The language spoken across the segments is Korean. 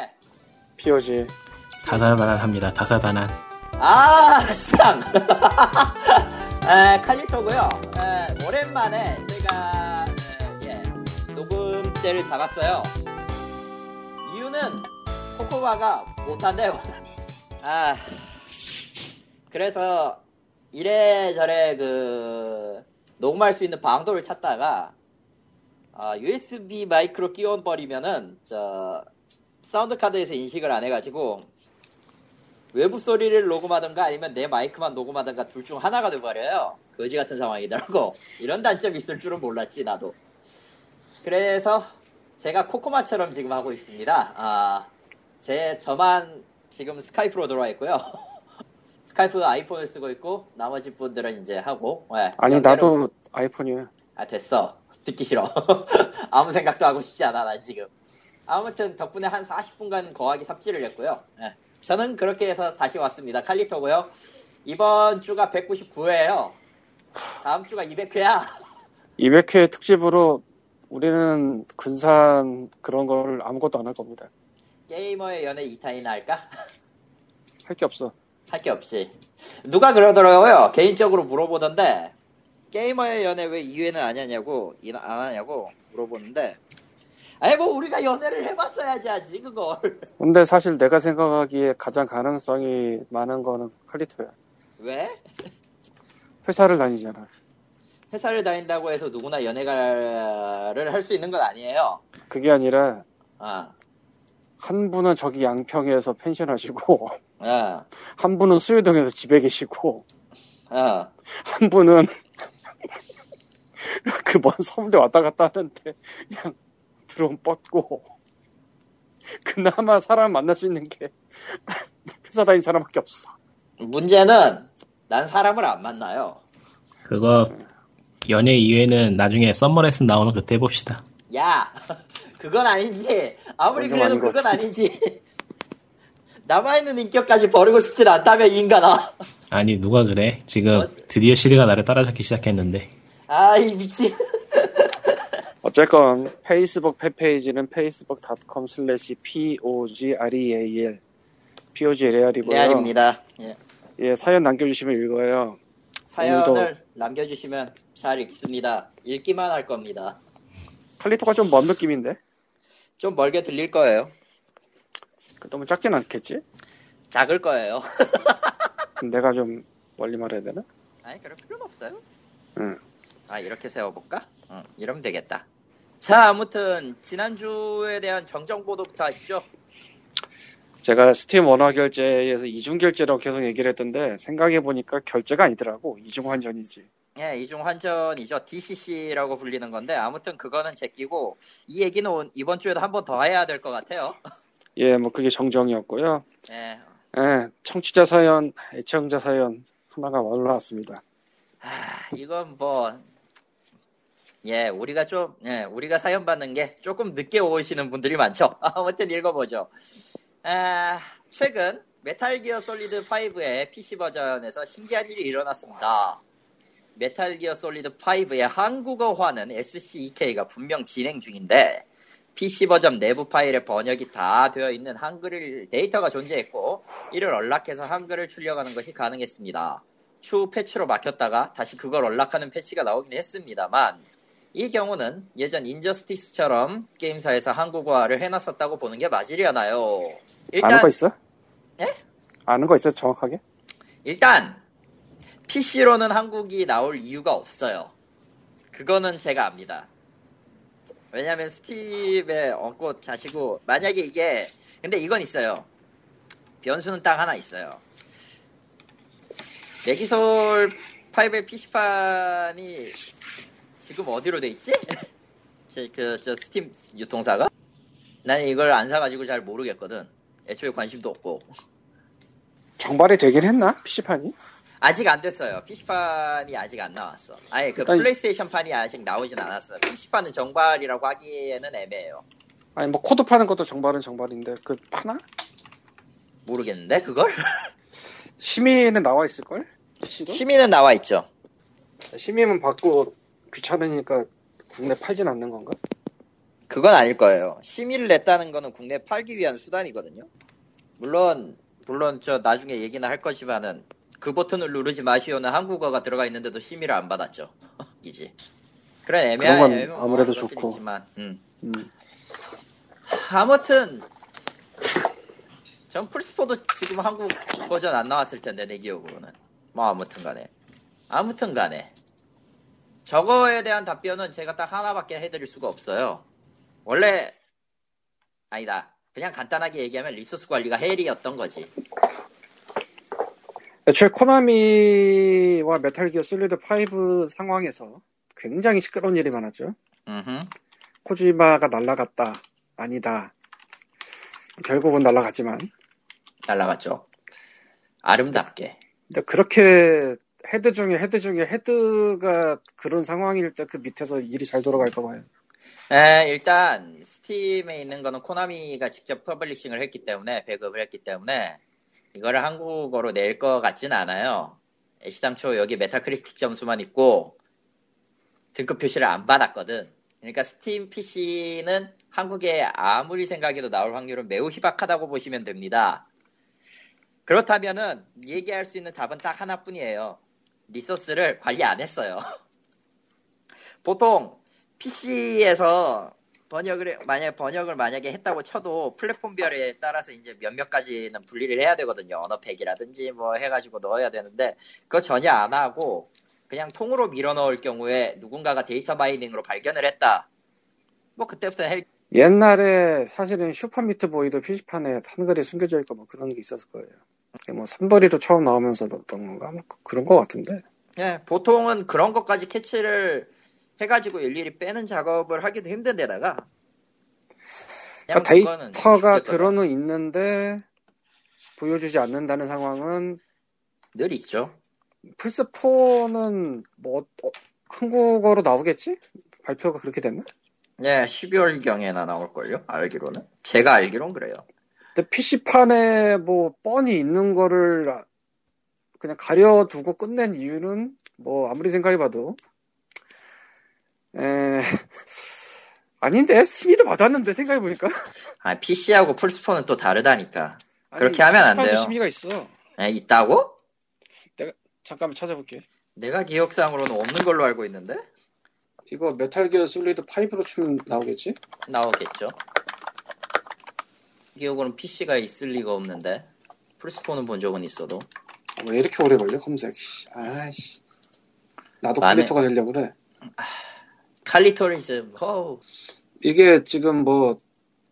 해? POG. 다사다난합니다. 다사다난. 아, 참. 칼리토고요. 오랜만에 제가 녹음대를 잡았어요. 이유는 코코바가 못한대요. 아, 그래서 이래저래 그 녹음할 수 있는 방도를 찾다가 USB 마이크로 끼워버리면은 저 사운드 카드에서 인식을 안 해가지고 외부 소리를 녹음하던가 아니면 내 마이크만 녹음하던가 둘 중 하나가 돼버려요. 거지 같은 상황이더라고. 이런 단점이 있을 줄은 몰랐지 나도. 그래서 제가 코코마처럼 지금 하고 있습니다. 저만 지금 스카이프로 들어와 있고요. 스카이프 아이폰을 쓰고 있고 나머지 분들은 이제 하고. 네, 아니 나도 아이폰이에요. 아 됐어. 듣기 싫어. 아무 생각도 하고 싶지 않아 난 지금. 아무튼 덕분에 한 40분간 거하게 삽질을 했고요. 네. 저는 그렇게 해서 다시 왔습니다. 칼리토고요. 이번 주가 199회예요. 다음 주가 200회야. 200회 특집으로 우리는 근사한 그런 걸 아무것도 안 할 겁니다. 게이머의 연애 2탄이나 할까? 할 게 없어. 할 게 없지. 누가 그러더라고요. 개인적으로 물어보던데 게이머의 연애 왜 2회는 안 하냐고 물어보는데 아니 뭐 우리가 연애를 해봤어야지 아직 그걸. 근데 사실 내가 생각하기에 가장 가능성이 많은 거는 칼리토야. 왜? 회사를 다니잖아. 회사를 다닌다고 해서 누구나 연애가를 할 수 있는 건 아니에요. 그게 아니라 한 분은 저기 양평에서 펜션 하시고 한 분은 수유동에서 집에 계시고 한 분은 그 먼 서울대 왔다 갔다 하는데 그냥 드론 뻗고. 그나마 사람 만날 수 있는 게 회사 다닌 사람밖에 없어. 문제는 난 사람을 안 만나요. 그거 연애 이외에는 나중에 썸머 레슨 나오는 그때 해봅시다. 야 그건 아니지. 아무리 그래도 그건 아니지. 남아있는 인격까지 버리고 싶진 않다며 이 인간아. 아니 누가 그래. 지금 드디어 시리가 나를 따라잡기 시작했는데. 아이 미친. 어쨌건 페이스북 팬페이지는 facebook.com/POGREAL POGREAL이고요. 레알입니다. 예, 사연 남겨주시면 읽어요. 사연을 오늘도 남겨주시면 잘 읽습니다. 읽기만 할 겁니다. 칼리토가 좀 먼 느낌인데? 좀 멀게 들릴 거예요. 너무 작진 않겠지? 작을 거예요. 그럼 내가 좀 멀리 말해야 되나? 아니 그럴 필요는 없어요. 응. 이렇게 세워볼까? 응, 이러면 되겠다. 자, 아무튼 지난주에 대한 정정보도부터 하시죠. 제가 스팀 원화 결제에서 이중 결제라고 계속 얘기를 했던데 생각해보니까 결제가 아니더라고. 이중 환전이지. 예, 이중 환전이죠. DCC라고 불리는 건데 아무튼 그거는 제끼고 이 얘기는 이번 주에도 한 번 더 해야 될 것 같아요. 예, 뭐 그게 정정이었고요. 예, 청취자 사연, 애청자 사연 하나가 올라왔습니다. 이건 뭐 우리가 사연 받는 게 조금 늦게 오시는 분들이 많죠. 아무튼 읽어보죠. 최근 메탈 기어 솔리드 5의 PC 버전에서 신기한 일이 일어났습니다. 메탈 기어 솔리드 5의 한국어화는 SCEK가 분명 진행 중인데 PC 버전 내부 파일에 번역이 다 되어 있는 한글 데이터가 존재했고 이를 언락해서 한글을 출력하는 것이 가능했습니다. 추후 패치로 막혔다가 다시 그걸 언락하는 패치가 나오긴 했습니다만 이 경우는 예전 인저스티스처럼 게임사에서 한국어화를 해놨었다고 보는 게 맞으려나요? 일단 아는 거 있어? 예? 아는 거 있어 정확하게? 일단 PC로는 한국이 나올 이유가 없어요. 그거는 제가 압니다. 왜냐면 스팀에 얹고 자시고 만약에 이게 근데 이건 있어요. 변수는 딱 하나 있어요. 매기솔 5의 PC판이 지금 어디로 돼 있지? 저 스팀 유통사가? 난 이걸 안 사가지고 잘 모르겠거든. 애초에 관심도 없고. 정발이 되긴 했나? PC판이? 아직 안 됐어요. PC판이 아직 안 나왔어. 아예 그 플레이스테이션판이 아직 나오진 않았어. PC판은 정발이라고 하기에는 애매해요. 아니 뭐 코드 파는 것도 정발인데 그 파나? 모르겠는데 그걸? 심의는 나와 있을걸? PC도? 심의는 나와 있죠. 심의는 받고 귀찮으니까 국내 팔진 않는 건가? 그건 아닐 거예요. 심의를 냈다는 거는 국내 팔기 위한 수단이거든요. 물론 저 나중에 얘기나 할 거지만은 그 버튼을 누르지 마시오는 한국어가 들어가 있는데도 심의를 안 받았죠. 이지. 그런 애매한 아무래도 좋고. 아무튼 전 플스4도 지금 한국 버전 안 나왔을 텐데 내 기억으로는. 뭐 아무튼간에 저거에 대한 답변은 제가 딱 하나밖에 해드릴 수가 없어요. 원래 아니다. 그냥 간단하게 얘기하면 리소스 관리가 헬이었던 거지. 애초에 코나미와 메탈기어 솔리드 5 상황에서 굉장히 시끄러운 일이 많았죠. 코지마가 날아갔다. 아니다. 결국은 날아갔지만. 날아갔죠. 아름답게. 근데 그렇게 헤드 중에 헤드가 그런 상황일 때 그 밑에서 일이 잘 돌아갈까 봐요. 일단 스팀에 있는 거는 코나미가 직접 퍼블리싱을 했기 때문에 배급을 했기 때문에 이거를 한국어로 낼 것 같진 않아요. 애시당초 여기 메타크리틱 점수만 있고 등급 표시를 안 받았거든. 그러니까 스팀 PC는 한국에 아무리 생각해도 나올 확률은 매우 희박하다고 보시면 됩니다. 그렇다면은 얘기할 수 있는 답은 딱 하나뿐이에요. 리소스를 관리 안 했어요. 보통 PC에서 번역을 만약에 했다고 쳐도 플랫폼별에 따라서 이제 몇몇 가지는 분리를 해야 되거든요. 언어팩이라든지 뭐 해가지고 넣어야 되는데 그거 전혀 안 하고 그냥 통으로 밀어 넣을 경우에 누군가가 데이터 마이닝으로 발견을 했다. 뭐 그때부터 옛날에 사실은 슈퍼미트보이도 PC판에 한글이 숨겨져 있고 뭐 그런 게 있었을 거예요. 뭐 삼더리도 처음 나오면서 넣었던 건가? 뭐 그런 거 같은데. 예, 보통은 그런 것까지 캐치를 해가지고 일일이 빼는 작업을 하기도 힘든 데다가 그러니까 데이터가 들어는 있는데 보여주지 않는다는 상황은 늘 있죠. 플스4는 뭐 한국어로 나오겠지? 발표가 그렇게 됐나? 네, 12월경에나 나올걸요? 알기로는? 제가 알기론 그래요. 근데 PC판에 뭐 뻔히 있는 거를 그냥 가려두고 끝낸 이유는 뭐 아무리 생각해봐도 아닌데? 심의도 받았는데 생각해보니까 PC하고 플스4는 또 다르다니까. 그렇게 하면 안 돼요. 심의가 있어. 있다고? 내가 잠깐만 찾아볼게. 내가 기억상으로는 없는 걸로 알고 있는데? 이거 메탈기어 솔리드 5로 치면 나오겠지? 나오겠죠. 기억으로는 PC가 있을 리가 없는데 플스4는 본 적은 있어도. 왜 이렇게 오래 걸려 검색? 아이씨. 나도 칼리토가 되려고 그래. 칼리토리즘. 호우. 이게 지금 뭐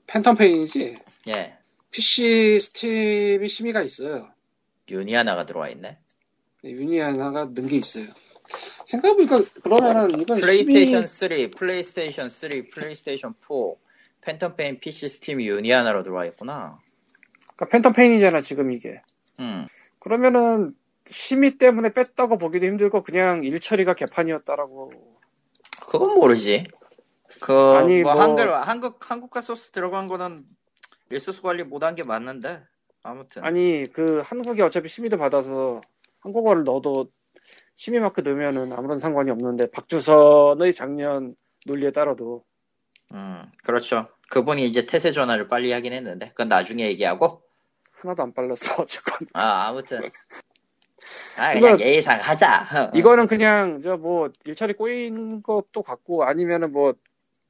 팬텀 페인이지? 예. PC 스팀이 심의가 있어요. 유니아나가 들어와 있네. 네, 유니아나가 넣은 게 있어요. 생각해보니까 그러면은 이건 플레이스테이션 3, 플레이스테이션 3, 플레이스테이션 4, 팬텀 페인, PC, 스팀, 유니아나로 들어와 있구나. 그러니까 팬텀 페인이잖아 지금 이게. 그러면은 심의 때문에 뺐다고 보기도 힘들고 그냥 일처리가 개판이었다라고. 그건 모르지. 그 아니 뭐 한국과 소스 들어간 거는 리소스 관리 못한 게 맞는데 아무튼. 아니 그 한국이 어차피 심의도 받아서 한국어를 넣어도. 심의마크 넣으면은 아무런 상관이 없는데 박주선의 작년 논리에 따라도 그렇죠. 그분이 이제 태세 전환을 빨리 하긴 했는데 그건 나중에 얘기하고 하나도 안 빨랐어 어쨌건. 아무튼 그냥 예의상 하자. 이거는 그냥 저 뭐 일처리 꼬인 것도 같고 아니면은 뭐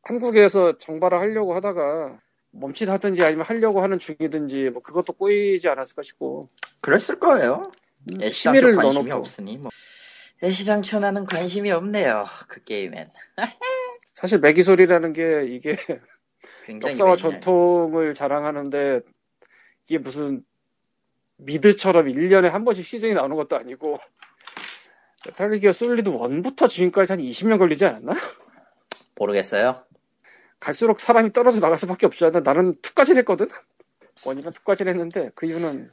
한국에서 정발을 하려고 하다가 멈칫하든지 아니면 하려고 하는 중이든지 뭐 그것도 꼬이지 않았을까 싶고. 그랬을 거예요. 애시당초 관심이 없으니 뭐. 애시당초 나는 관심이 없네요 그 게임엔. 사실 매기솔이라는 게 이게 역사와 전통을 자랑하는데 이게 무슨 미드처럼 1년에 한 번씩 시즌이 나오는 것도 아니고 메탈기어 솔리드 1부터 지금까지 한 20년 걸리지 않았나? 모르겠어요. 갈수록 사람이 떨어져 나갈 수밖에 없지 않나. 나는 2까지 했거든. 원이랑 2까지는 했는데 그 이유는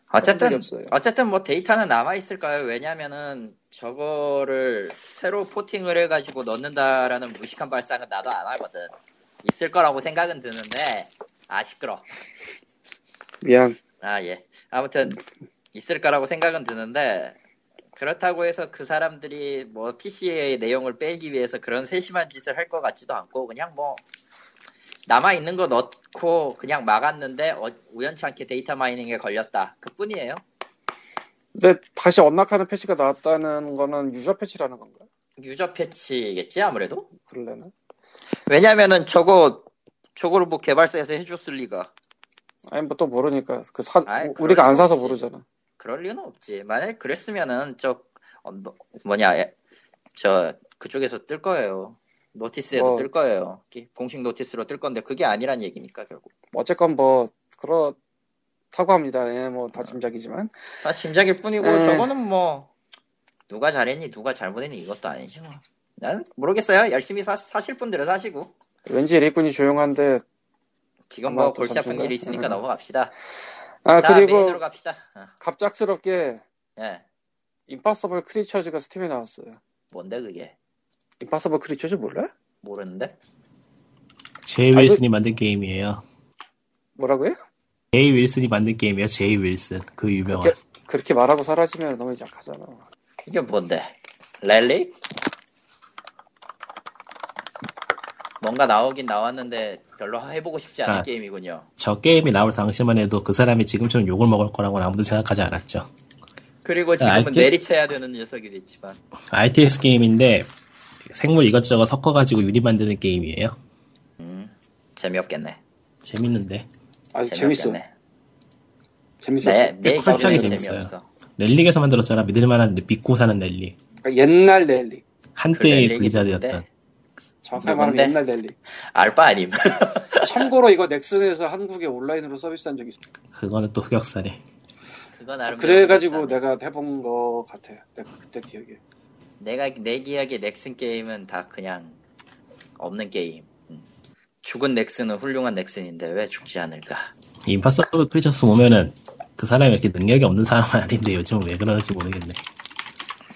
어쨌든 뭐 데이터는 남아 있을 거예요. 왜냐면은 저거를 새로 포팅을 해가지고 넣는다라는 무식한 발상은 나도 안 하거든. 있을 거라고 생각은 드는데 시끄러. 미안. 예. 아무튼 있을 거라고 생각은 드는데 그렇다고 해서 그 사람들이 뭐 PC의 내용을 빼기 위해서 그런 세심한 짓을 할 것 같지도 않고 그냥 뭐. 남아있는 거 넣고 그냥 막았는데 우연치 않게 데이터 마이닝에 걸렸다. 그뿐이에요. 근데 다시 언락하는 패치가 나왔다는 거는 유저 패치라는 건가요? 유저 패치겠지 아무래도? 그럴래나? 왜냐면은 저거를 뭐 개발사에서 해줬을 리가. 아니 뭐 또 모르니까 우리가 안 사서 모르잖아. 그럴 리는 없지. 만약에 그랬으면은 그쪽에서 뜰 거예요. 노티스에도 뜰 거예요. 공식 노티스로 뜰 건데 그게 아니란 얘기니까 결국. 어쨌건 뭐 그렇다고 합니다. 예, 뭐 다 짐작이지만. 다 짐작일 뿐이고 저거는 뭐 누가 잘했니 누가 잘못했니 이것도 아니지 뭐. 난 모르겠어요. 열심히 사실 분들은 사시고. 왠지 일꾼이 조용한데 지금 뭐 골치 아픈 일이 있으니까 넘어갑시다. 자, 그리고 갑시다. 갑작스럽게 임파서블 크리처즈가 스팀에 나왔어요. 뭔데 그게? 임파서블 크리처즈 몰라? 모르는데? 제이 윌슨이 만든 게임이에요. 뭐라고요? 제이 윌슨이 만든 게임이에요. 제이 윌슨 그 유명한. 그렇게 말하고 사라지면 너무 약하잖아. 이게 뭔데? 렐릭? 뭔가 나오긴 나왔는데 별로 해보고 싶지 않은 게임이군요. 저 게임이 나올 당시만 해도 그 사람이 지금처럼 욕을 먹을 거라고는 아무도 생각하지 않았죠. 그리고 지금은 내리쳐야 되는 녀석이 됐지만. RTS 게임인데 생물 이것저것 섞어가지고 유리 만드는 게임이에요. 재미없겠네. 재밌는데. 아주 재밌어. 재밌었어. 내 컨셉이 재밌어요. 렐릭에서 만들었잖아. 믿을만한 믿고 사는 렐릭. 그러니까 옛날 렐릭. 한때의 부기자되었던. 정확하게 말하면 옛날 렐릭. 알바 아님. 참고로 이거 넥슨에서 한국에 온라인으로 서비스한 적이 있어. 그거는 또 흑역사네. 그래가지고 흑역사네. 내가 해본 거 같아. 내가 그때 기억에. 내 기억에 넥슨 게임은 다 그냥 없는 게임. 죽은 넥슨은 훌륭한 넥슨인데 왜 죽지 않을까? 임파서블 크리처스 보면은 그 사람이 이렇게 능력이 없는 사람은 아닌데 요즘 왜 그러는지 모르겠네.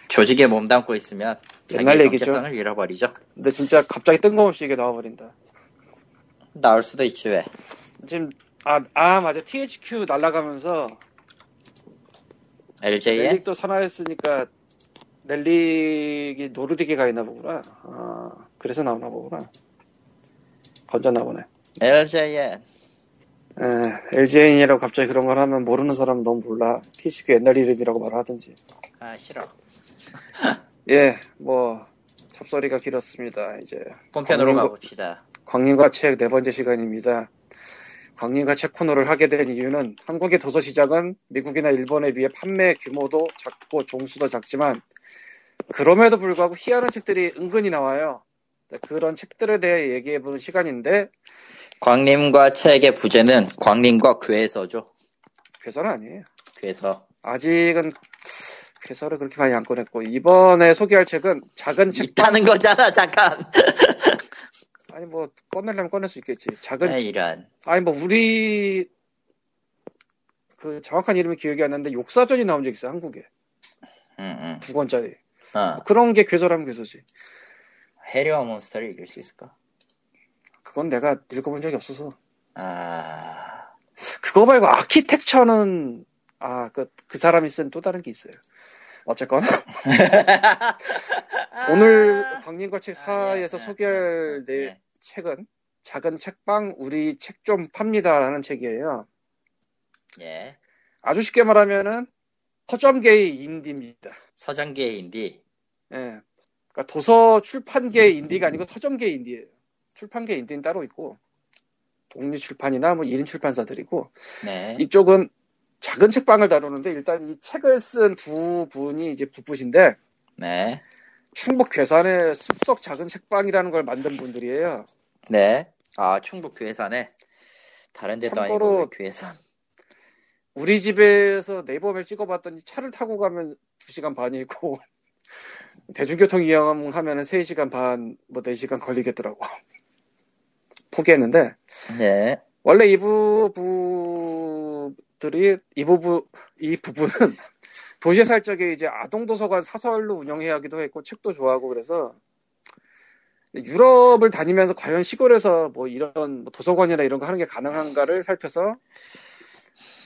조직에 몸담고 있으면 옛날 얘기죠. 정체성을 잃어버리죠. 근데 진짜 갑자기 뜬금없이 이게 나와버린다. 나올 수도 있지 왜. 지금 맞아. THQ 날아가면서 LJN? 렐릭도 산화했으니까 렐릭이 노르딕에 가있나 보구나. 그래서 나오나 보구나. 건졌나 보네. LJN. LJN이라고 갑자기 그런 걸 하면 모르는 사람은 너무 몰라. THQ 옛날 이름이라고 말하든지. 아 싫어. 예, 뭐 잡소리가 길었습니다. 이제 본편으로 가봅시다. 광림과 책 네 번째 시간입니다. 광림과 책 코너를 하게 된 이유는 한국의 도서 시장은 미국이나 일본에 비해 판매 규모도 작고 종수도 작지만 그럼에도 불구하고 희한한 책들이 은근히 나와요. 그런 책들에 대해 얘기해보는 시간인데 광림과 책의 부재는 광림과 괴서죠. 괴서는 아니에요. 괴서. 아직은 괴서를 그렇게 많이 안 꺼냈고 이번에 소개할 책은 작은 책 있다는 거잖아 잠깐. 아니 뭐 꺼내려면 꺼낼 수 있겠지. 작은 책. 아니 뭐 우리 그 정확한 이름이 기억이 안 나는데 욕사전이 나온 적 있어 한국에. 2권짜리. 뭐 그런 게 괴서라면 괴서지. 해리와 몬스터를 읽을 수 있을까? 그건 내가 읽어본 적이 없어서. 그거 말고 아키텍처는. 그 사람이 쓴 또 다른 게 있어요. 어쨌건 오늘 광림과 책 사에서 소개할 내 책은 작은 책방 우리 책 좀 팝니다라는 책이에요. 예. 아주 쉽게 말하면은 서점계의 인디입니다. 서점계의 인디. 예. 그러니까 도서 출판계의 인디가 아니고 서점계의 인디예요. 출판계 인디는 따로 있고 독립 출판이나 뭐 1인 출판사들이고 이쪽은 작은 책방을 다루는데 일단 이 책을 쓴 두 분이 이제 부부신데 충북 괴산의 숲속 작은 책방이라는 걸 만든 분들이에요. 네. 충북 괴산에 다른 데도 아니고 괴산. 우리 집에서 네이버맵 찍어봤더니 차를 타고 가면 2시간 반이고 대중교통 이용하면 3시간 반, 뭐 4시간 걸리겠더라고. 포기했는데. 네. 원래 이 부분은 도시에 살 적에 이제 아동도서관 사설로 운영해 하기도 했고 책도 좋아하고 그래서 유럽을 다니면서 과연 시골에서 뭐 이런 도서관이나 이런 거 하는 게 가능한가를 살펴서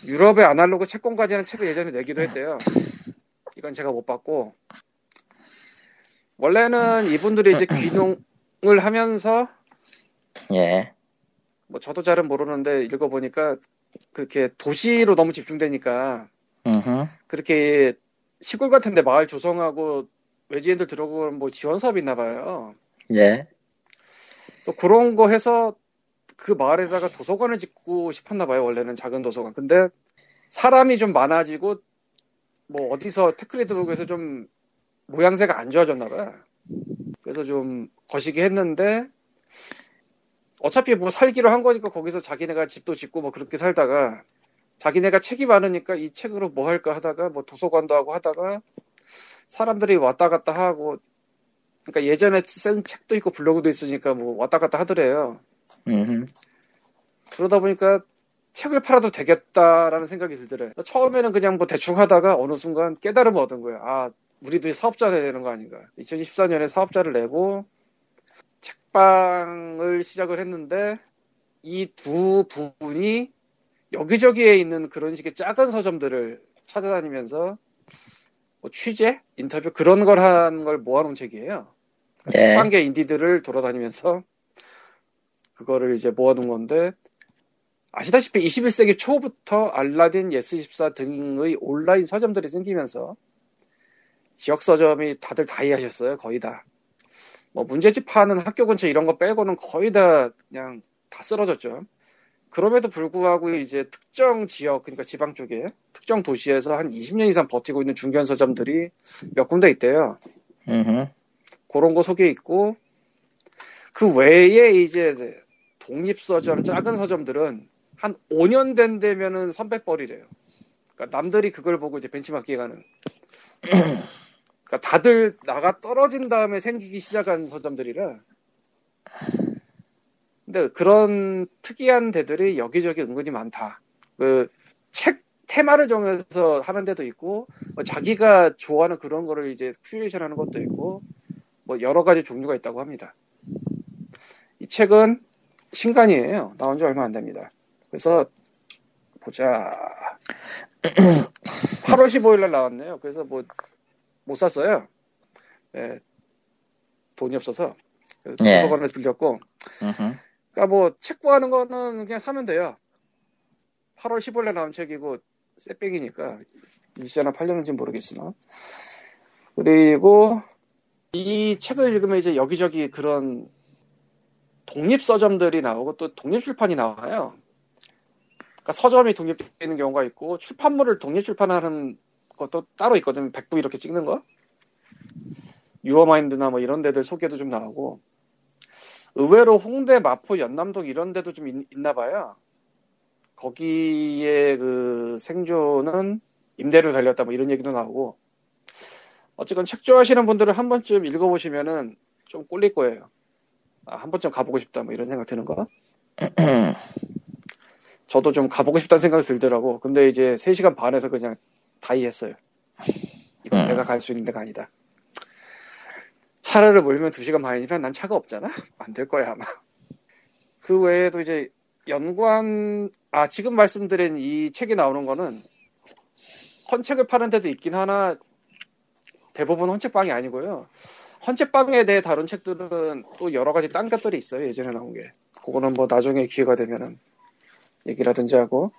유럽의 아날로그 채권관이라는 책을 예전에 내기도 했대요. 이건 제가 못 봤고 원래는 이분들이 이제 귀농을 하면서 뭐 저도 잘은 모르는데 읽어보니까 그게 도시로 너무 집중되니까 그렇게 시골 같은데 마을 조성하고 외지인들 들어오고 뭐 지원 사업이 있나봐요. 예. 또 그런 거 해서 그 마을에다가 도서관을 짓고 싶었나봐요. 원래는 작은 도서관. 근데 사람이 좀 많아지고 뭐 어디서 테크리드북에서 좀 모양새가 안 좋아졌나봐요. 그래서 좀 거시기 했는데 어차피 뭐 살기로 한 거니까 거기서 자기네가 집도 짓고 뭐 그렇게 살다가 자기네가 책이 많으니까 이 책으로 뭐 할까 하다가 뭐 도서관도 하고 하다가 사람들이 왔다 갔다 하고 그러니까 예전에 쓴 책도 있고 블로그도 있으니까 뭐 왔다 갔다 하더래요. 그러다 보니까 책을 팔아도 되겠다라는 생각이 들더래. 처음에는 그냥 뭐 대충 하다가 어느 순간 깨달음을 얻은 거야. 아, 우리도 사업자를 내야 되는 거 아닌가. 2014년에 사업자를 내고 책방을 시작을 했는데 이 두 부분이 여기저기에 있는 그런 식의 작은 서점들을 찾아다니면서 뭐 취재, 인터뷰 그런 걸 한 걸 모아놓은 책이에요. 예. 책방계 인디들을 돌아다니면서 그거를 이제 모아놓은 건데 아시다시피 21세기 초부터 알라딘, 예스24 등의 온라인 서점들이 생기면서 지역 서점이 다들 다이하셨어요. 거의 다. 뭐 문제집 파는 학교 근처 이런 거 빼고는 거의 다 그냥 다 쓰러졌죠. 그럼에도 불구하고 이제 특정 지역, 그러니까 지방 쪽에 특정 도시에서 한 20년 이상 버티고 있는 중견 서점들이 몇 군데 있대요. 그런 거 속에 있고 그 외에 이제 독립 서점, 작은 서점들은 한 5년 된 데면은 선배뻘이래요. 그러니까 남들이 그걸 보고 이제 벤치마킹 하는. 그러니까 다들 나가 떨어진 다음에 생기기 시작한 서점들이라. 근데 그런 특이한 데들이 여기저기 은근히 많다. 그 책 테마를 정해서 하는 데도 있고, 뭐 자기가 좋아하는 그런 거를 이제 큐레이션하는 것도 있고, 뭐 여러 가지 종류가 있다고 합니다. 이 책은 신간이에요. 나온 지 얼마 안 됩니다. 그래서 보자. 8월 15일 날 나왔네요. 그래서 뭐 못 샀어요. 네. 돈이 없어서. 네. 도서관에서 빌렸고. 그러니까 뭐 책 구하는 거는 그냥 사면 돼요. 8월 15일 날 나온 책이고 새백이니까 일시하나 팔렸는지 모르겠으나. 그리고 이 책을 읽으면 이제 여기저기 그런 독립 서점들이 나오고 또 독립 출판이 나와요. 그러니까 서점이 독립되는 경우가 있고 출판물을 독립 출판하는 것도 따로 있거든요. 백부 이렇게 찍는 거. 유어마인드나 뭐 이런 데들 소개도 좀 나오고 의외로 홍대, 마포, 연남동 이런 데도 좀 있나 봐요. 거기에 그 생존은 임대료 달렸다 뭐 이런 얘기도 나오고 어쨌건 책 좋아하시는 분들은 한 번쯤 읽어보시면은 좀 꼴릴 거예요. 아, 한 번쯤 가보고 싶다 뭐 이런 생각 드는 거. 저도 좀 가보고 싶다는 생각이 들더라고. 근데 이제 3시간 반에서 그냥 다이했어요. 이건 내가 갈 수 있는 데가 아니다. 차를 몰면 2시간 반이면 난 차가 없잖아? 안 될 거야 아마. 그 외에도 이제 지금 말씀드린 이 책이 나오는 거는 헌책을 파는 데도 있긴 하나 대부분 헌책방이 아니고요. 헌책방에 대해 다룬 책들은 또 여러 가지 딴 것들이 있어요. 예전에 나온 게. 그거는 뭐 나중에 기회가 되면은 얘기라든지 하고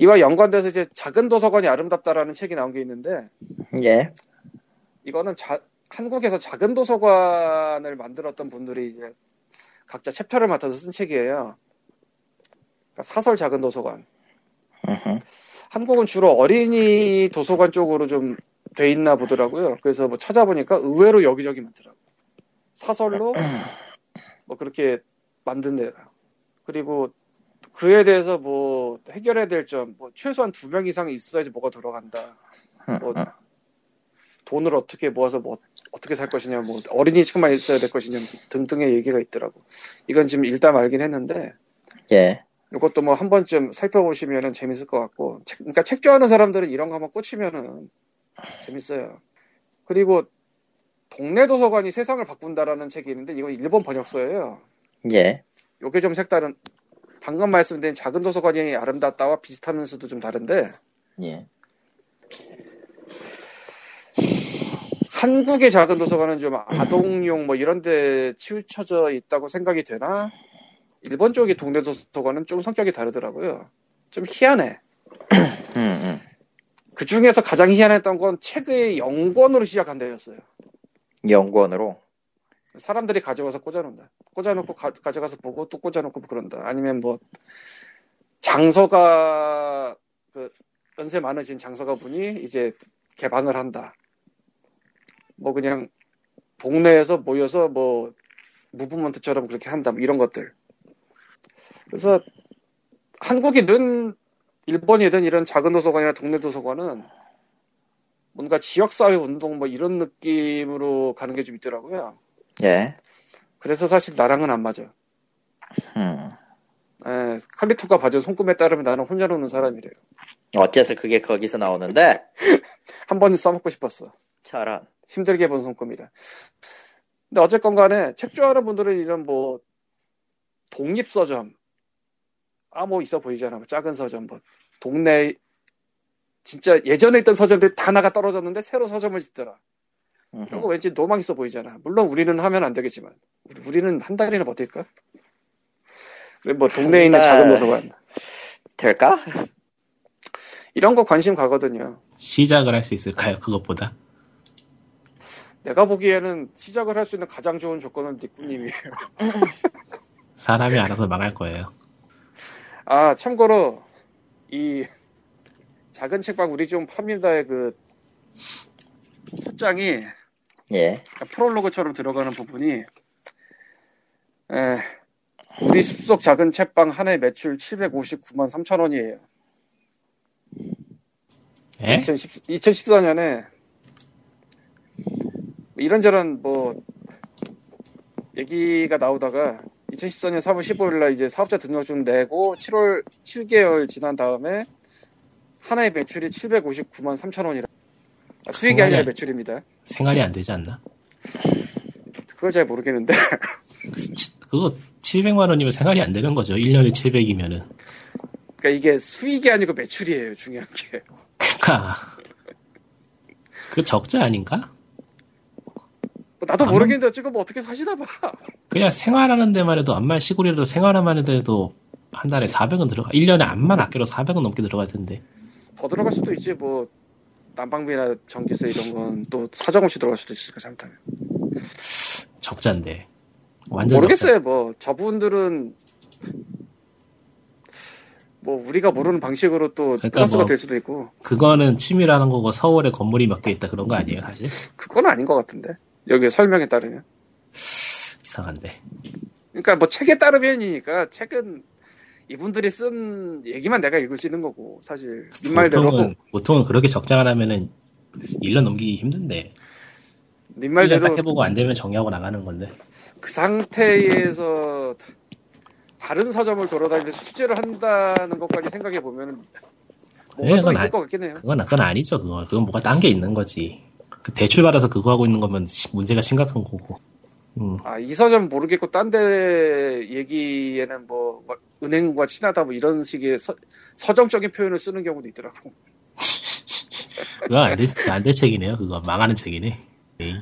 이와 연관돼서 이제 작은 도서관이 아름답다라는 책이 나온 게 있는데 예. 이거는 한국에서 작은 도서관을 만들었던 분들이 이제 각자 챕터를 맡아서 쓴 책이에요. 그러니까 사설 작은 도서관. 한국은 주로 어린이 도서관 쪽으로 좀 돼 있나 보더라고요. 그래서 뭐 찾아보니까 의외로 여기저기 많더라고요. 사설로 뭐 그렇게 만든 데요. 그리고 그에 대해서 뭐 해결해야 될 점, 뭐 최소한 2명 이상 있어야지 뭐가 들어간다. 뭐 돈을 어떻게 모아서 뭐 어떻게 살 것이냐, 뭐 어린이 책만 있어야 될 것이냐 등등의 얘기가 있더라고. 이건 지금 일단 알긴 했는데. 예. 이것도 뭐 한 번쯤 살펴보시면은 재밌을 것 같고. 그러니까 책 좋아하는 사람들은 이런 거 한번 꽂히면은 재밌어요. 그리고 동네 도서관이 세상을 바꾼다라는 책이 있는데 이건 일본 번역서예요. 예. 요게 좀 색다른 방금 말씀드린 작은 도서관이 아름답다와 비슷하면서도 좀 다른데. 예. 한국의 작은 도서관은 좀 아동용 뭐 이런 데 치우쳐져 있다고 생각이 되나? 일본 쪽의 동네 도서관은 좀 성격이 다르더라고요. 좀 희한해. 그 중에서 가장 희한했던 건 책의 영권으로 시작한 데였어요. 영권으로? 사람들이 가져와서 꽂아놓는다. 꽂아놓고 가져가서 보고 또 꽂아놓고 그런다. 아니면 뭐 장서가 그 연세 많으신 장서가 분이 이제 개방을 한다. 뭐 그냥 동네에서 모여서 뭐 무브먼트처럼 그렇게 한다. 뭐 이런 것들. 그래서 한국이든 일본이든 이런 작은 도서관이나 동네 도서관은 뭔가 지역사회 운동 뭐 이런 느낌으로 가는 게 좀 있더라고요. 예. 그래서 사실 나랑은 안 맞아. 예, 칼리토가 봐준 손금에 따르면 나는 혼자 노는 사람이래요. 어째서 그게 거기서 나오는데? 한 번은 써먹고 싶었어. 잘한. 힘들게 본 손금이라. 근데 어쨌건 간에 책 좋아하는 분들은 이런 뭐 독립서점 뭐 있어 보이잖아. 작은 서점 뭐 동네 진짜 예전에 있던 서점들이 다 나가 떨어졌는데 새로 서점을 짓더라. 이런 거 왠지 노망 있어 보이잖아. 물론 우리는 하면 안 되겠지만 우리는 한 달이나 버틸까? 그래 뭐 동네에 있는 작은 도서관 될까? 이런 거 관심 가거든요. 시작을 할 수 있을까요? 그것보다 내가 보기에는 시작을 할 수 있는 가장 좋은 조건은 니꾸님이에요. 사람이 알아서 망할 거예요. 아 참고로 이 작은 책방 우리 좀 팝니다의 그 첫 장이 예. 프롤로그처럼 들어가는 부분이 우리 숲속 작은 책방 한 해 매출 759만 3천 원이에요. 2014년에 이런저런 뭐 얘기가 나오다가 2014년 4월 15일날 이제 사업자 등록증 내고 7월 7개월 지난 다음에 한 해의 매출이 759만 3천 원이라. 수익이 아니라 매출입니다. 생활이 안 되지 않나? 그걸 잘 모르겠는데. 그거 700만 원이면 생활이 안 되는 거죠. 1년에 700이면은. 그러니까 이게 수익이 아니고 매출이에요. 중요한 게. 그러니까. 그 적자 아닌가? 나도 모르겠는데 지금 뭐 어떻게 사시나 봐. 그냥 생활하는 데만 해도 암만 시골이라도 생활하는 데도 한 달에 400은 들어가. 1년에 암만 아껴도 400은 넘게 들어갈 텐데. 더 들어갈 수도 있지 뭐. 난방비나 전기세 이런 건 또 사정없이 들어갈 수도 있으니까 잘못하면 적자인데 완전 모르겠어요. 적자. 뭐 저분들은 뭐 우리가 모르는 방식으로 또 그러니까 플러스가 뭐 될 수도 있고 그거는 취미라는 거고 서울에 건물이 몇 개 있다 그런 거 아니에요 사실? 그건 아닌 것 같은데 여기 설명에 따르면 이상한데 그러니까 뭐 책에 따르면이니까 책은 이분들이 쓴 얘기만 내가 읽을 수 있는 거고 사실 님말대로 보통은 그렇게 적장을 하면은 1년 넘기기 힘든데 님말대로 딱 해보고 안 되면 정리하고 나가는 건데 그 상태에서 다른 서점을 돌아다니면서 취재를 한다는 것까지 생각해 보면은 뭐가 또 있을 것 같긴 해요. 그건 아니죠. 그건 뭐가 딴 게 있는 거지. 그 대출 받아서 그거 하고 있는 거면 문제가 심각한 거고. 아, 이 서점 모르겠고 딴 데 얘기에는 뭐 은행과 친하다 뭐 이런 식의 서정적인 표현을 쓰는 경우도 있더라고. 그거 안 될 책이네요. 그거 망하는 책이네. 네.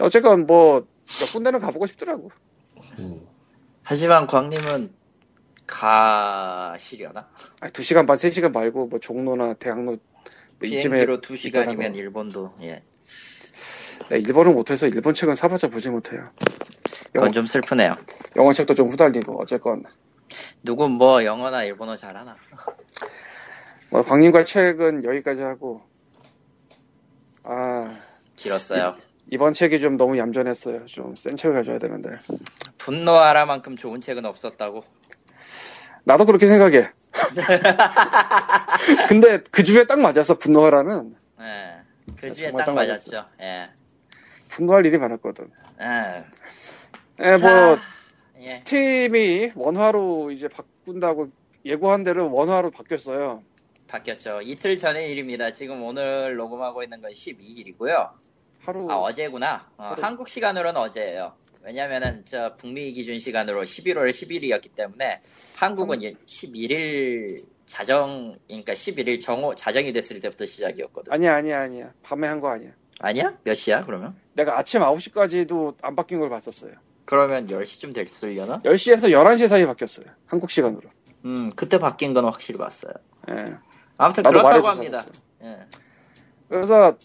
어쨌건 뭐 몇 군데는 가보고 싶더라고. 하지만 광님은 가시려나? 2시간 반 3시간 말고 뭐 종로나 대학로 뭐 이쯤에 비행기로 2시간이면 일본도 예. 네, 일본은 못해서 일본 책은 사봤자 보지 못해요. 그건 좀 슬프네요. 영어 책도 좀 후달리고 어쨌건 누군 뭐 영어나 일본어 잘하나. 뭐 광림과 책은 여기까지 하고 길었어요. 이번 책이 좀 너무 얌전했어요. 좀 센 책을 가져야 되는데 분노하라만큼 좋은 책은 없었다고. 나도 그렇게 생각해. 근데 그 주에 딱 맞아서 분노하라는 네. 그 주에 딱 맞았죠. 예. 분노할 일이 많았거든. 예, 뭐 예. 스팀이 원화로 이제 바꾼다고 예고한 대로 원화로 바뀌었어요. 바뀌었죠. 이틀 전의 일입니다. 지금 오늘 녹음하고 있는 건 12일이고요. 어제구나. 한국 시간으로는 어제예요. 왜냐면은 저 북미 기준 시간으로 11월 10일이었기 때문에 한국은 11일 자정, 그러니까 11일 자정이 됐을 때부터 시작이었거든. 아니야. 밤에 한 거 아니야. 아니야? 몇 시야, 그러면? 내가 아침 9시까지도 안 바뀐 걸 봤었어요. 그러면 10시쯤 됐으려나? 10시에서 11시 사이에 바뀌었어요. 한국 시간으로. 그때 바뀐 건 확실히 봤어요. 예. 아무튼 그렇다고 합니다. 예. 그래서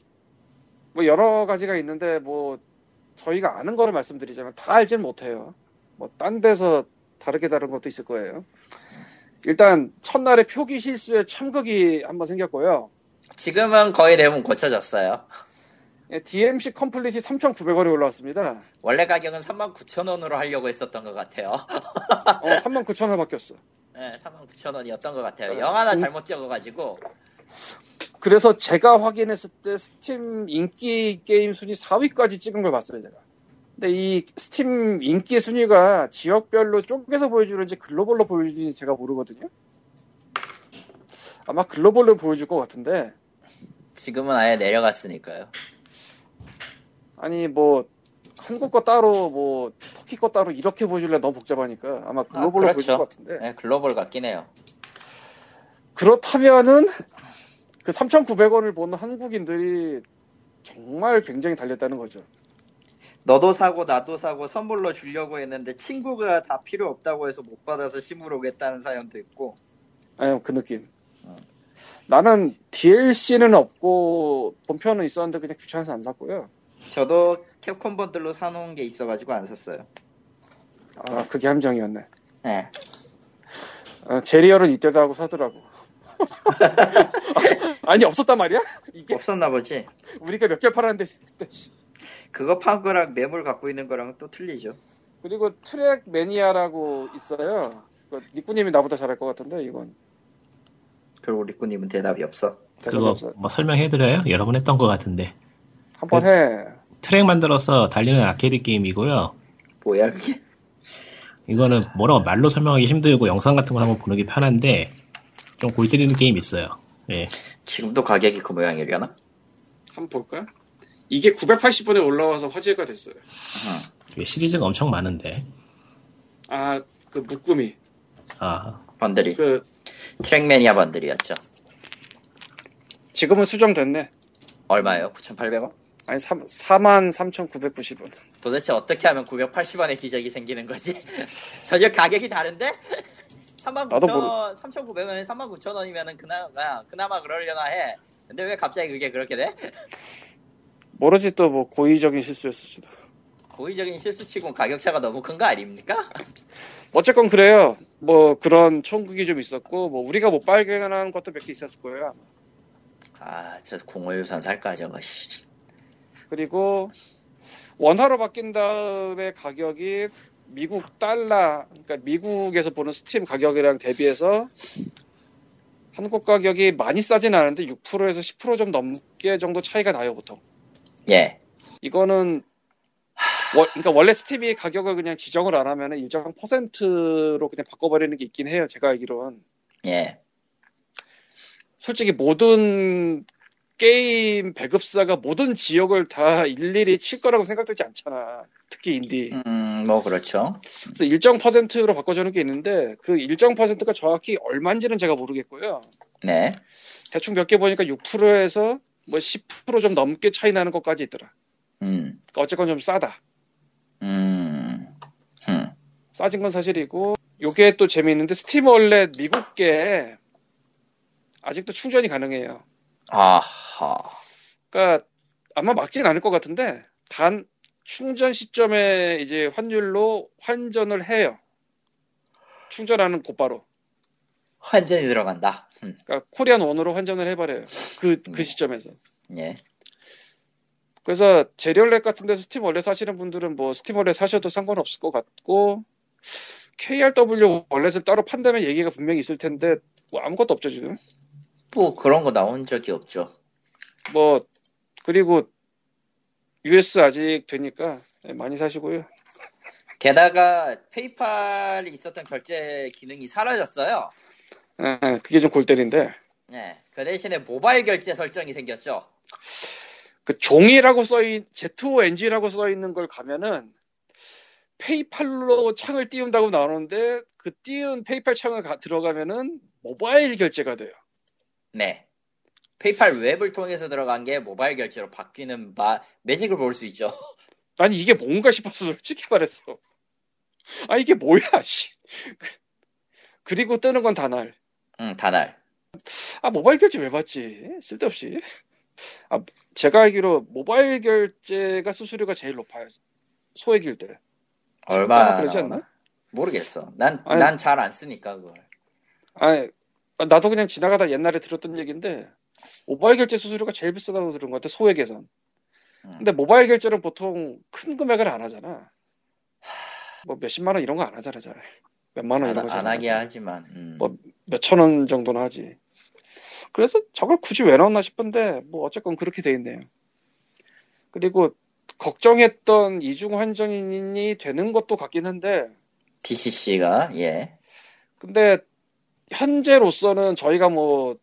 뭐 여러 가지가 있는데 뭐 저희가 아는 거를 말씀드리자면 다 알진 못해요. 뭐 딴 데서 다르게 다른 것도 있을 거예요. 일단 첫날에 표기 실수의 참극이 한번 생겼고요. 지금은 거의 대부분 고쳐졌어요. 예, DMC 컴플릿이 3,900원에 올라왔습니다. 원래 가격은 39,000원으로 하려고 했었던 것 같아요. 39,000원 바뀌었어. 네, 39,000원이었던 것 같아요. 영화나 잘못 적어가지고. 그래서 제가 확인했을 때 스팀 인기 게임 순위 4위까지 찍은 걸 봤어요, 제가. 근데 이 스팀 인기 순위가 지역별로 쪼개서 보여주는지 글로벌로 보여주는지 제가 모르거든요. 아마 글로벌로 보여줄 것 같은데. 지금은 아예 내려갔으니까요. 아니 뭐 한국 거 따로 뭐 터키 거 따로 이렇게 보여주려면 너무 복잡하니까 아마 글로벌로 보여줄 것 같은데. 네, 글로벌 같긴 해요. 그렇다면은 그 3,900원을 보는 한국인들이 정말 굉장히 달렸다는 거죠. 너도 사고 나도 사고 선물로 주려고 했는데 친구가 다 필요 없다고 해서 못 받아서 심으러 오겠다는 사연도 있고. 아니 그 느낌. 나는 DLC는 없고 본편은 있었는데 그냥 귀찮아서 안 샀고요. 저도 캡콤 번들로 사놓은 게 있어가지고 안 샀어요. 아 그게 함정이었네. 네. 아, 제리얼은 이때도 하고 사더라고. 아니 없었단 말이야? 이게? 없었나 보지. 우리가 몇 개 팔았는데 그거 판 거랑 매물 갖고 있는 거랑 또 틀리죠. 그리고 트랙매니아라고 있어요. 니꾸님이 나보다 잘할 것 같은데 이건. 그리고 리꾸님은 대답이 없어. 그거 뭐 설명해드려요? 여러 번 했던 것 같은데. 한번 그 해. 트랙 만들어서 달리는 아케이드 게임이고요. 뭐야 그게? 이거는 뭐라고 말로 설명하기 힘들고 영상 같은 걸 한번 보는 게 편한데 좀 골때리는 게임이 있어요. 예. 지금도 가격이 그 모양이려나? 한번 볼까요? 이게 980원에 올라와서 화제가 됐어요. 시리즈가 엄청 많은데. 아, 그 묶음이. 아. 번들이. 그 트랙매니아 번들이었죠. 지금은 수정됐네. 얼마예요? 9,800원? 아니 43,990원. 도대체 어떻게 하면 980원의 기적이 생기는 거지? 전혀 가격이 다른데? 39,000원, 3,900원에 39,000원이면은 그나마 그러려나 해. 근데 왜 갑자기 그게 그렇게 돼? 모르지. 또 뭐 고의적인 실수였을지도. 고의적인 실수치고는 가격차가 너무 큰 거 아닙니까? 어쨌건 그래요. 뭐 그런 총극이 좀 있었고 뭐 우리가 못 발견한 것도 몇 개 있었을 거예요. 아, 저 공허유산 살까 저거. 그리고 원화로 바뀐 다음에 가격이 미국 달러, 그러니까 미국에서 보는 스팀 가격이랑 대비해서 한국 가격이 많이 싸진 않은데 6%에서 10% 좀 넘게 정도 차이가 나요 보통. 예. 이거는 그러니까 원래 스팀이 가격을 그냥 지정을 안 하면은 일정한 퍼센트로 그냥 바꿔버리는 게 있긴 해요. 제가 알기론. 예. 솔직히 모든 게임 배급사가 모든 지역을 다 일일이 칠 거라고 생각되지 않잖아. 특히 인디. 뭐 그렇죠. 그래서 일정 퍼센트로 바꿔주는 게 있는데 그 일정 퍼센트가 정확히 얼마인지는 제가 모르겠고요. 네. 대충 몇 개 보니까 6%에서 뭐 10% 좀 넘게 차이 나는 것까지 있더라. 그러니까 어쨌건 좀 싸다. 싸진 건 사실이고 요게 또 재미있는데 스팀 원래 미국계 아직도 충전이 가능해요. 아하. 그러니까 아마 막지는 않을 것 같은데 단 충전 시점에 이제 환율로 환전을 해요. 충전하는 곧바로. 환전이 들어간다. 그러니까 코리안 원으로 환전을 해버려요. 그 시점에서. 예. 그래서 재료렉 같은 데서 스팀 원래 사시는 분들은 뭐 스팀 원래 사셔도 상관없을 것 같고 KRW 원래를 따로 판다면 얘기가 분명히 있을 텐데 뭐 아무것도 없죠 지금. 뭐 그런 거 나온 적이 없죠. 뭐 그리고 US 아직 되니까 많이 사시고요. 게다가 페이팔이 있었던 결제 기능이 사라졌어요. 네, 그게 좀 골때리인데. 네, 그 대신에 모바일 결제 설정이 생겼죠. 그 종이라고 써있 ZONG라고 써있는 걸 가면은 페이팔로 창을 띄운다고 나오는데 그 띄운 페이팔 창을 들어가면은 모바일 결제가 돼요. 네. 페이팔 웹을 통해서 들어간 게 모바일 결제로 바뀌는 매직을 볼 수 있죠. 아니 이게 뭔가 싶었어 솔직히 말했어. 아 이게 뭐야 씨. 그리고 뜨는 건 다날. 응, 다날. 아 모바일 결제 왜 받지? 쓸데없이. 아 제가 알기로 모바일 결제가 수수료가 제일 높아요. 소액일들. 얼마나 그러지 않나? 모르겠어. 난 잘 안 쓰니까 그걸. 아니 나도 그냥 지나가다 옛날에 들었던 얘기인데 모바일 결제 수수료가 제일 비싸다고 들은 것 같아 소액에선. 근데 모바일 결제는 보통 큰 금액을 안 하잖아. 뭐 몇십만 원 이런 거 안 하잖아 잘. 몇만 원 이런 거 안 하긴 하지만 뭐 몇천 원 정도는 하지. 그래서 저걸 굳이 왜 넣었나 싶은데 뭐 어쨌건 그렇게 돼 있네요. 그리고 걱정했던 이중 환전인이 되는 것도 같긴 한데 DCC가 예. 근데 현재로서는 저희가 뭐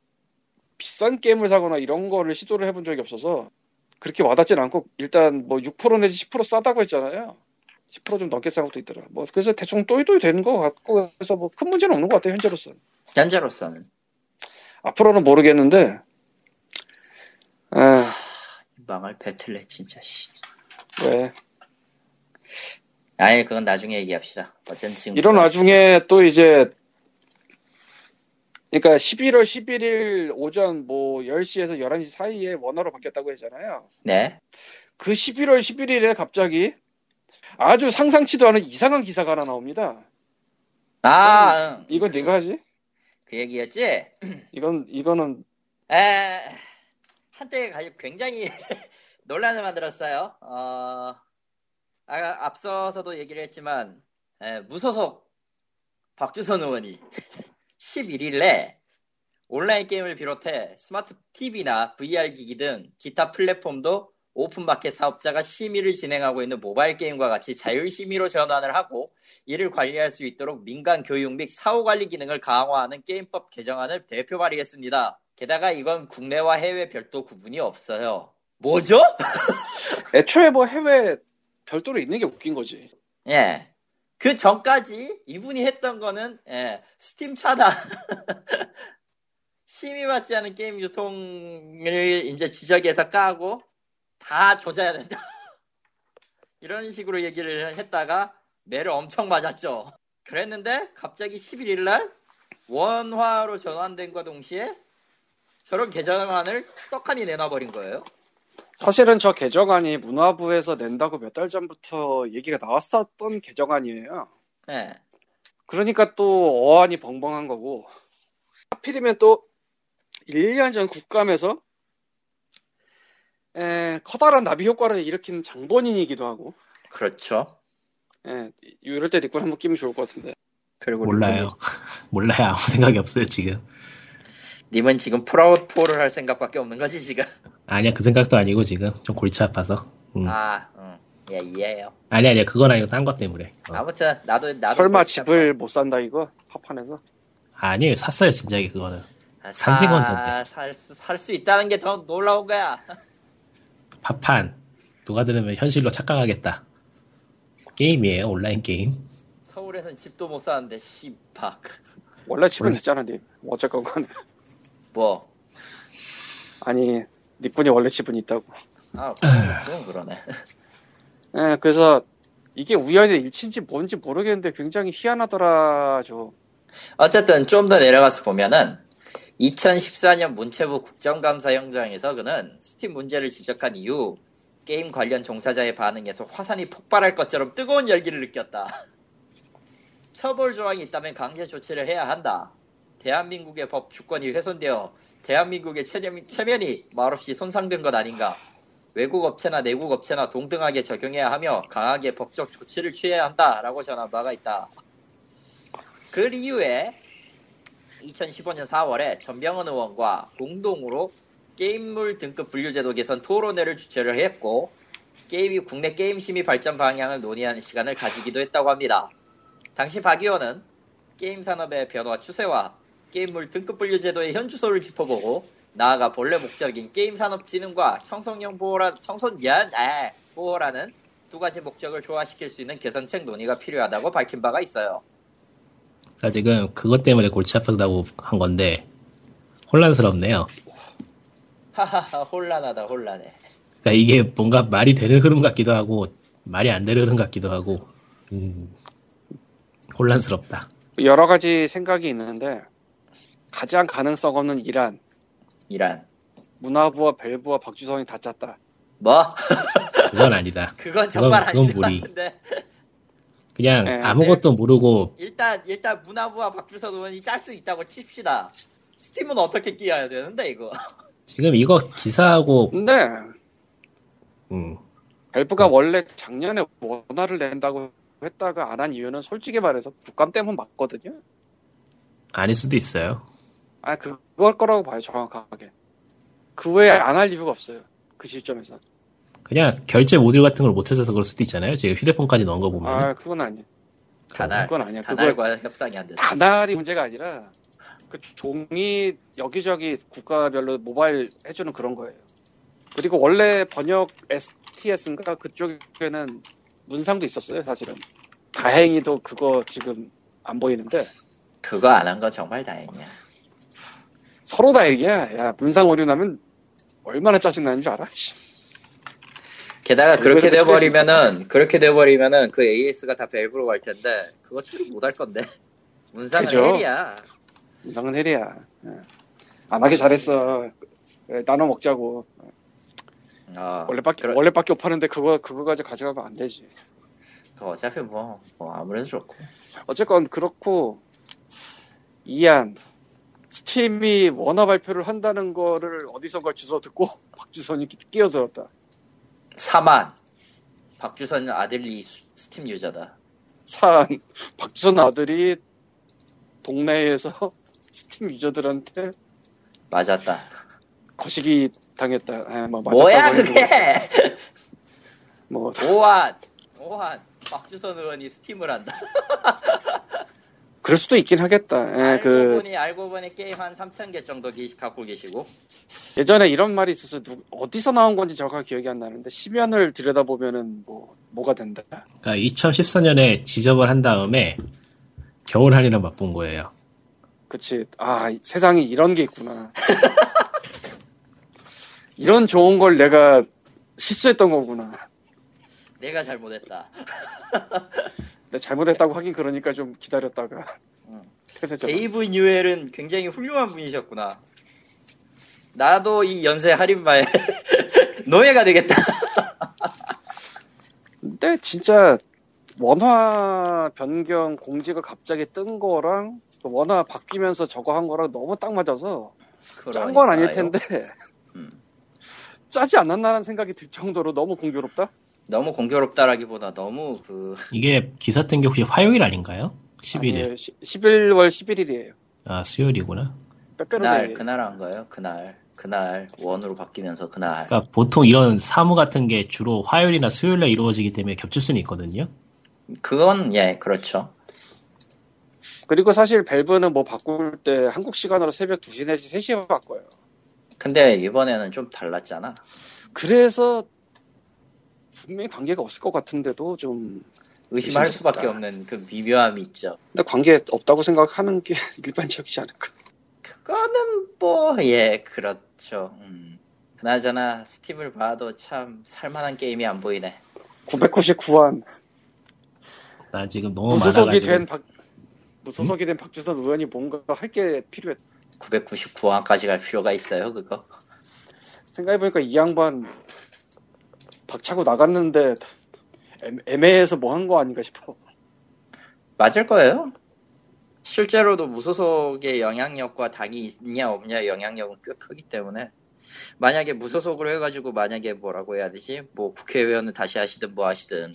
비싼 게임을 사거나 이런 거를 시도를 해본 적이 없어서 그렇게 와닿진 않고 일단 뭐 6% 내지 10% 싸다고 했잖아요. 10% 좀 넘게 싼 것도 있더라. 뭐 그래서 대충 또이또이 되는 것 같고 그래서 뭐 큰 문제는 없는 것 같아요. 현재로서는. 앞으로는 모르겠는데. 아 망할 배틀넷 진짜 씨. 왜? 아예 그건 나중에 얘기합시다. 어쨌든 지금 이런 와중에 또 이제. 그러니까 11월 11일 오전 뭐 10시에서 11시 사이에 원화로 바뀌었다고 했잖아요. 네. 그 11월 11일에 갑자기 아주 상상치도 않은 이상한 기사가 하나 나옵니다. 아, 이건 네가 하지? 그 얘기였지? 이거는 한때 굉장히 논란을 만들었어요. 앞서서도 얘기를 했지만 무소속 박주선 의원이 11일에 온라인 게임을 비롯해 스마트 TV나 VR기기 등 기타 플랫폼도 오픈마켓 사업자가 심의를 진행하고 있는 모바일 게임과 같이 자율심의로 전환을 하고 이를 관리할 수 있도록 민간 교육 및 사후관리 기능을 강화하는 게임법 개정안을 대표 발의했습니다. 게다가 이건 국내와 해외 별도 구분이 없어요. 뭐죠? 애초에 뭐 해외 별도로 있는 게 웃긴 거지. 예. 그 전까지 이분이 했던 거는 스팀 차단 심의받지 않은 게임 유통을 이제 지적해서 까고 다 조져야 된다 이런 식으로 얘기를 했다가 매를 엄청 맞았죠. 그랬는데 갑자기 11일날 원화로 전환된과 동시에 저런 개정안을 떡하니 내놔버린 거예요. 사실은 저 개정안이 문화부에서 낸다고 몇 달 전부터 얘기가 나왔었던 개정안이에요. 네. 그러니까 또 어안이 벙벙한 거고 하필이면 또 1년 전 국감에서 커다란 나비 효과를 일으킨 장본인이기도 하고 그렇죠. 이럴 때 리콘 한번 끼면 좋을 것 같은데 몰라요. 몰라요. 아무 생각이 없어요 지금. 님은 지금 폴아웃4를 할 생각밖에 없는 거지 지금? 아니야 그 생각도 아니고 지금 좀 골치 아파서. 예 이해해요. 아니야 그건 아니고 딴 것 때문에. 아무튼 나도 설마 집을 못 산다 이거 파판에서? 아니에요 샀어요 진작에 그거는. 산 지 건 전에. 살 수 있다는 게 더 놀라운 거야. 파판 누가 들으면 현실로 착각하겠다. 게임이에요 온라인 게임. 서울에선 집도 못 사는데 씨박. 원래 집은 있잖아 님. 어쨌건 간에. 뭐? 아니, 니뿐이 원래 지분이 있다고. 아, 그건 그러네. 네, 그래서 이게 우연의 일치인지 뭔지 모르겠는데 굉장히 희한하더라죠. 어쨌든 좀 더 내려가서 보면은 2014년 문체부 국정감사영장에서 그는 스팀 문제를 지적한 이후 게임 관련 종사자의 반응에서 화산이 폭발할 것처럼 뜨거운 열기를 느꼈다. 처벌 조항이 있다면 강제 조치를 해야 한다. 대한민국의 법 주권이 훼손되어 대한민국의 체면이 말없이 손상된 것 아닌가. 외국 업체나 내국 업체나 동등하게 적용해야 하며 강하게 법적 조치를 취해야 한다라고 전한 바가 있다. 그 이후에 2015년 4월에 전병헌 의원과 공동으로 게임물 등급 분류 제도 개선 토론회를 주최를 했고 국내 게임 심의 발전 방향을 논의하는 시간을 가지기도 했다고 합니다. 당시 박 의원은 게임 산업의 변화 추세와 게임물 등급 분류 제도의 현 주소를 짚어보고 나아가 본래 목적인 게임 산업 진흥과 청소년 보호라는 두 가지 목적을 조화시킬 수 있는 개선책 논의가 필요하다고 밝힌 바가 있어요. 그러니까 지금 그것 때문에 골치 아프다고 한 건데 혼란스럽네요. 하하하 혼란하다 혼란해. 그러니까 이게 뭔가 말이 되는 흐름 같기도 하고 말이 안 되는 흐름 같기도 하고. 혼란스럽다. 여러 가지 생각이 있는데 가장 가능성 없는 이란. 문화부와 벨브와 박주선이 다 짰다. 뭐? 그건 아니다. 그건 정말 아니다. 그건 무리. 그냥 네, 아무것도 네. 모르고 일단 문화부와 박주선 의원이 짤 수 있다고 칩시다. 스팀은 어떻게 끼워야 되는데 이거? 지금 이거 기사하고 근데 벨브가 원래 작년에 원화를 낸다고 했다가 안 한 이유는 솔직히 말해서 국감 때문 맞거든요. 아닐 수도 있어요. 아 그걸 거라고 봐요 정확하게. 그 외에 안 할 이유가 없어요. 그 시점에서. 그냥 결제 모듈 같은 걸 못 찾아서 그럴 수도 있잖아요. 지금 휴대폰까지 넣은 거 보면. 아 그건 아니에요. 그건 아니야. 다날과 협상이 안 돼서. 다날이 문제가 아니라 그 종이 여기저기 국가별로 모바일 해주는 그런 거예요. 그리고 원래 번역 STS인가 그쪽에는 문상도 있었어요 사실은. 다행히도 그거 지금 안 보이는데. 그거 안 한 건 정말 다행이야. 서로 다행이야. 야 문상 오류 나면 얼마나 짜증나는 줄 알아? 게다가 그렇게 돼버리면은 그 AS가 다 밸브로 갈 텐데 그거 처리 못할 건데 문상은 그죠? 헬이야. 문상은 헬이야. 안 하게 잘했어. 나눠 먹자고. 원래 밖에 파는데 그거까지 가져가면 안 되지. 어차피 뭐 아무래도 좋고. 어쨌건 그렇고 이안. 스팀이 원화 발표를 한다는 거를 어디선가 주워 듣고 박주선이 끼어들었다. 사만 박주선 아들이 스팀 유저다. 산 박주선 아들이 동네에서 스팀 유저들한테 맞았다. 거시기 당했다. 아, 뭐야 그게? 뭐 오한 박주선 의원이 스팀을 한다. 그럴 수도 있긴 하겠다. 알고 보니 게임 한 3,000개 정도 갖고 계시고. 예전에 이런 말이 있어서 어디서 나온 건지 정확하게 기억이 안 나는데 시면을 들여다보면은 뭐가 된다. 그러니까 2014년에 지적을 한 다음에 겨울 할인을 맛본 거예요. 그치. 아 세상에 이런 게 있구나. 이런 좋은 걸 내가 실수했던 거구나. 내가 잘못했다. 잘못했다고 하긴 그러니까 좀 기다렸다가 데이브 뉴엘은 굉장히 훌륭한 분이셨구나. 나도 이 연쇄 할인마에 노예가 되겠다. 근데 진짜 원화 변경 공지가 갑자기 뜬 거랑 원화 바뀌면서 저거 한 거랑 너무 딱 맞아서 그러니까요. 짠 건 아닐 텐데 짜지 않았나라는 생각이 들 정도로 너무 공교롭다? 너무 공교롭다라기보다 너무 이게 기사 뜬 게 혹시 화요일 아닌가요? 11일. 아니에요. 11월 11일이에요. 아 수요일이구나. 그날 한 거예요. 그날 원으로 바뀌면서 그날. 그러니까 보통 이런 사무 같은 게 주로 화요일이나 수요일에 이루어지기 때문에 겹칠 수는 있거든요. 그건 예 그렇죠. 그리고 사실 밸브는 뭐 바꿀 때 한국 시간으로 새벽 2시 내지 3시에 바꿔요. 근데 이번에는 좀 달랐잖아. 그래서 분명히 관계가 없을 것 같은데도 좀 의심할 의심스럽다. 수밖에 없는 그 미묘함이 있죠. 근데 관계 없다고 생각하는 게 일반적이지 않을까? 그거는 예 그렇죠. 그나저나 스팀을 봐도 참 살만한 게임이 안 보이네. 999원. 나 지금 너무 무소속이 된 박주선 의원이 뭔가 할 게 필요해. 999원까지 갈 필요가 있어요 그거? 생각해보니까 이 양반 박차고 나갔는데 애매해서 뭐 한 거 아닌가 싶어. 맞을 거예요. 실제로도 무소속의 영향력과 당이 있냐 없냐 영향력은 꽤 크기 때문에 만약에 무소속으로 해가지고 만약에 뭐라고 해야 되지? 뭐 국회의원을 다시 하시든 뭐 하시든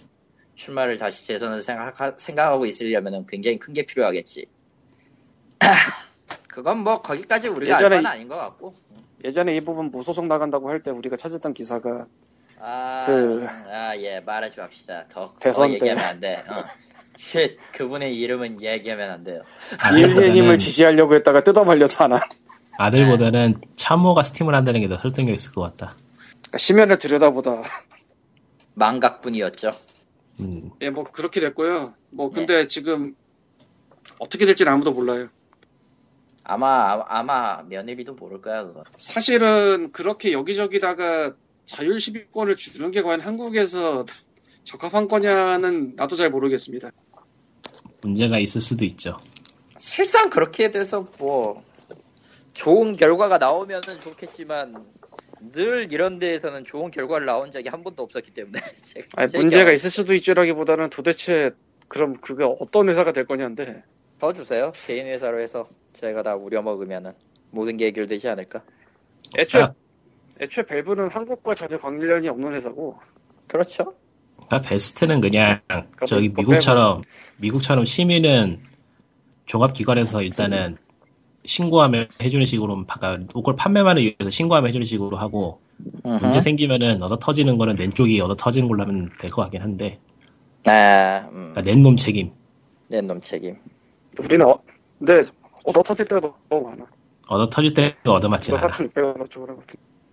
출마를 다시 재선을 생각하고 있으려면 굉장히 큰 게 필요하겠지. 그건 뭐 거기까지 우리가 알 건 아닌 것 같고. 예전에 이 부분 무소속 나간다고 할 때 우리가 찾았던 기사가 말하지 맙시다. 더 얘기하면 안 돼. 쉣, 그분의 이름은 얘기하면 안 돼요. 이은혜님을 지지하려고 했다가 뜯어말려서 하나. 아들보다는 참호가 스팀을 한다는 게 더 설득력 있을 것 같다. 그러니까 시면을 들여다보다 망각뿐이었죠. 예, 뭐 그렇게 됐고요. 뭐 근데 네. 지금 어떻게 될지는 아무도 몰라요. 아마 며느리도 모를 거야 그거. 사실은 그렇게 여기저기다가 자율 시비권을 주는 게 과연 한국에서 적합한 거냐는 나도 잘 모르겠습니다. 문제가 있을 수도 있죠. 실상 그렇게 돼서 뭐 좋은 결과가 나오면 좋겠지만 늘 이런 데에서는 좋은 결과를 나온 적이 한 번도 없었기 때문에 제 문제가 있을 수도 있죠라기보다는 도대체 그럼 그게 어떤 회사가 될 거냐인데 더 주세요. 개인 회사로 해서 저희가 다 우려먹으면은 모든 게 해결되지 않을까. 애초에 밸브는 한국과 전혀 관련이 없는 회사고. 그렇죠. 그러니까 베스트는 그냥 저기 미국처럼 시민은 종합기관에서 일단은 신고하면 해주는 식으로, 그걸 판매만을 위해서 신고하면 해주는 식으로 하고, 문제 생기면은 얻어 터지는 거는 낸 쪽이 얻어 터지는 걸로 하면 될 것 같긴 한데. 아, 그러니까 낸 놈 책임. 낸 놈 책임. 우리는 근데 얻어 터질 때가 너무 많아. 얻어 터질 때가 얻어 맞지 않아.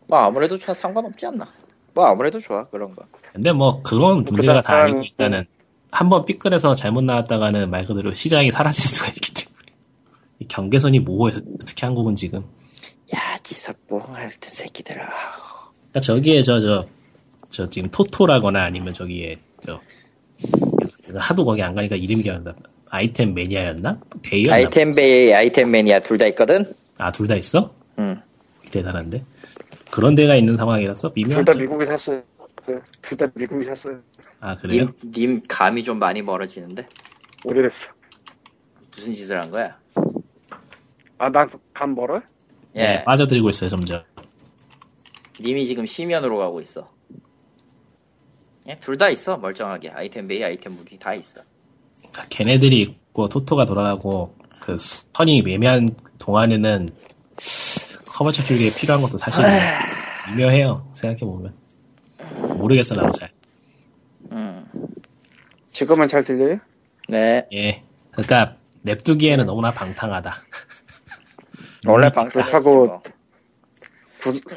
뭐 아무래도 상관없지 않나. 뭐 아무래도 좋아 그런 거. 근데 뭐 그런 문제가 다 아니고 일단은 한번 삐끗해서 잘못 나왔다가는 말 그대로 시장이 사라질 수가 있기 때문에. 경계선이 모호해서 특히 한국은 지금 야 지사뽕 할 때 새끼들아. 그러니까 저기에 저 지금 토토라거나 아니면 저기에 저 하도 거기 안 가니까 이름이 기억난다. 아이템 매니아였나? 베이였나? 아이템 베이, 아이템 매니아 둘 다 있거든. 아 둘 다 있어? 응. 대단한데. 그런 데가 있는 상황이라서 미묘한. 둘 다 미국에 샀어요. 둘 다 미국에 샀어요. 아 그래요? 님 감이 좀 많이 멀어지는데. 오래됐어. 무슨 짓을 한 거야? 아, 난 감 멀어요? 예. 네, 빠져들고 있어요, 점점. 님이 지금 심연으로 가고 있어. 예, 둘 다 있어, 멀쩡하게. 아이템 베이, 아이템 무기 다 있어. 아, 걔네들이 있고, 토토가 돌아가고, 그, 선이 매매한 동안에는, 커버처 쪽에 필요한 것도 사실, 미묘해요, 생각해보면. 모르겠어, 나도 잘. 지금은 잘 들려요? 네. 예. 그러니까, 냅두기에는 너무나 방탕하다. 원래 방탕하고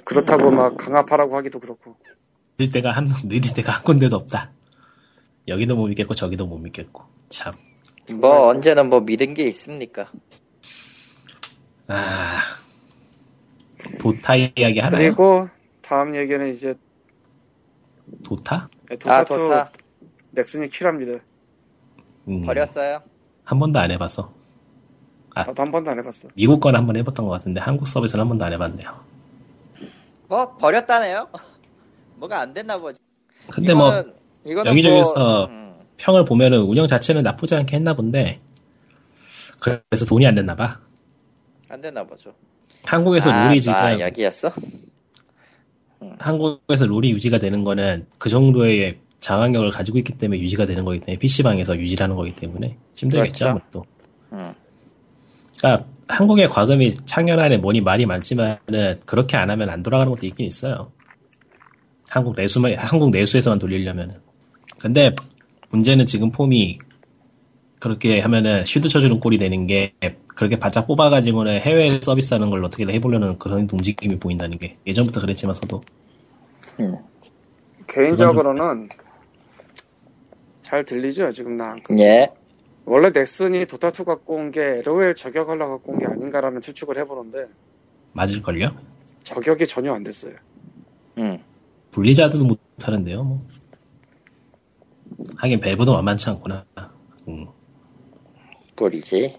그렇다고 막 강압하라고 하기도 그렇고. 믿을 때가 한 군데도 없다. 여기도 못 믿겠고 저기도 못 믿겠고 참. 뭐 언제나 뭐 믿은 게 있습니까? 아 도타 이야기 하나요? 그리고 다음 얘기는 이제 도타? 네, 도타. 아 도타. 넥슨이 킬합니다. 버렸어요? 한 번도 안 해봐서. 아, 나도 한 번도 안 해봤어. 미국 거는 한 번 해봤던 것 같은데 한국 서비스는 한 번도 안 해봤네요. 뭐 버렸다네요. 뭐가 안 됐나 보지. 근데 이거는 여기저기서 평을 보면은 운영 자체는 나쁘지 않게 했나 본데 그래서 돈이 안 됐나 봐. 안 됐나 보죠. 한국에서 룰이 지금 여기였어? 한국에서 룰이 유지가 되는 거는 그 정도의 장악력을 가지고 있기 때문에 유지가 되는 거기 때문에 PC방에서 유지하는 거기 때문에 힘들겠죠. 아무래도. 그렇죠. 그러니까 한국의 과금이 창현안에 뭐니 말이 많지만은 그렇게 안 하면 안 돌아가는 것도 있긴 있어요. 한국 내수에서만 돌리려면은. 근데 문제는 지금 폼이 그렇게 하면은 쉴드 쳐주는 꼴이 되는 게 그렇게 바짝 뽑아가지고는 해외 서비스하는 걸 어떻게든 해보려는 그런 움직임이 보인다는 게 예전부터 그랬지만서도. 개인적으로는 잘 들리죠 지금 나. 예. 원래 넥슨이 도타2 갖고 온 게 LOL 저격하려고 갖고 온 게 아닌가라는 추측을 해보는데 맞을걸요? 저격이 전혀 안 됐어요. 블리자드도 못하는데요 뭐. 하긴 밸브도 만만치 않구나. 뿔이지.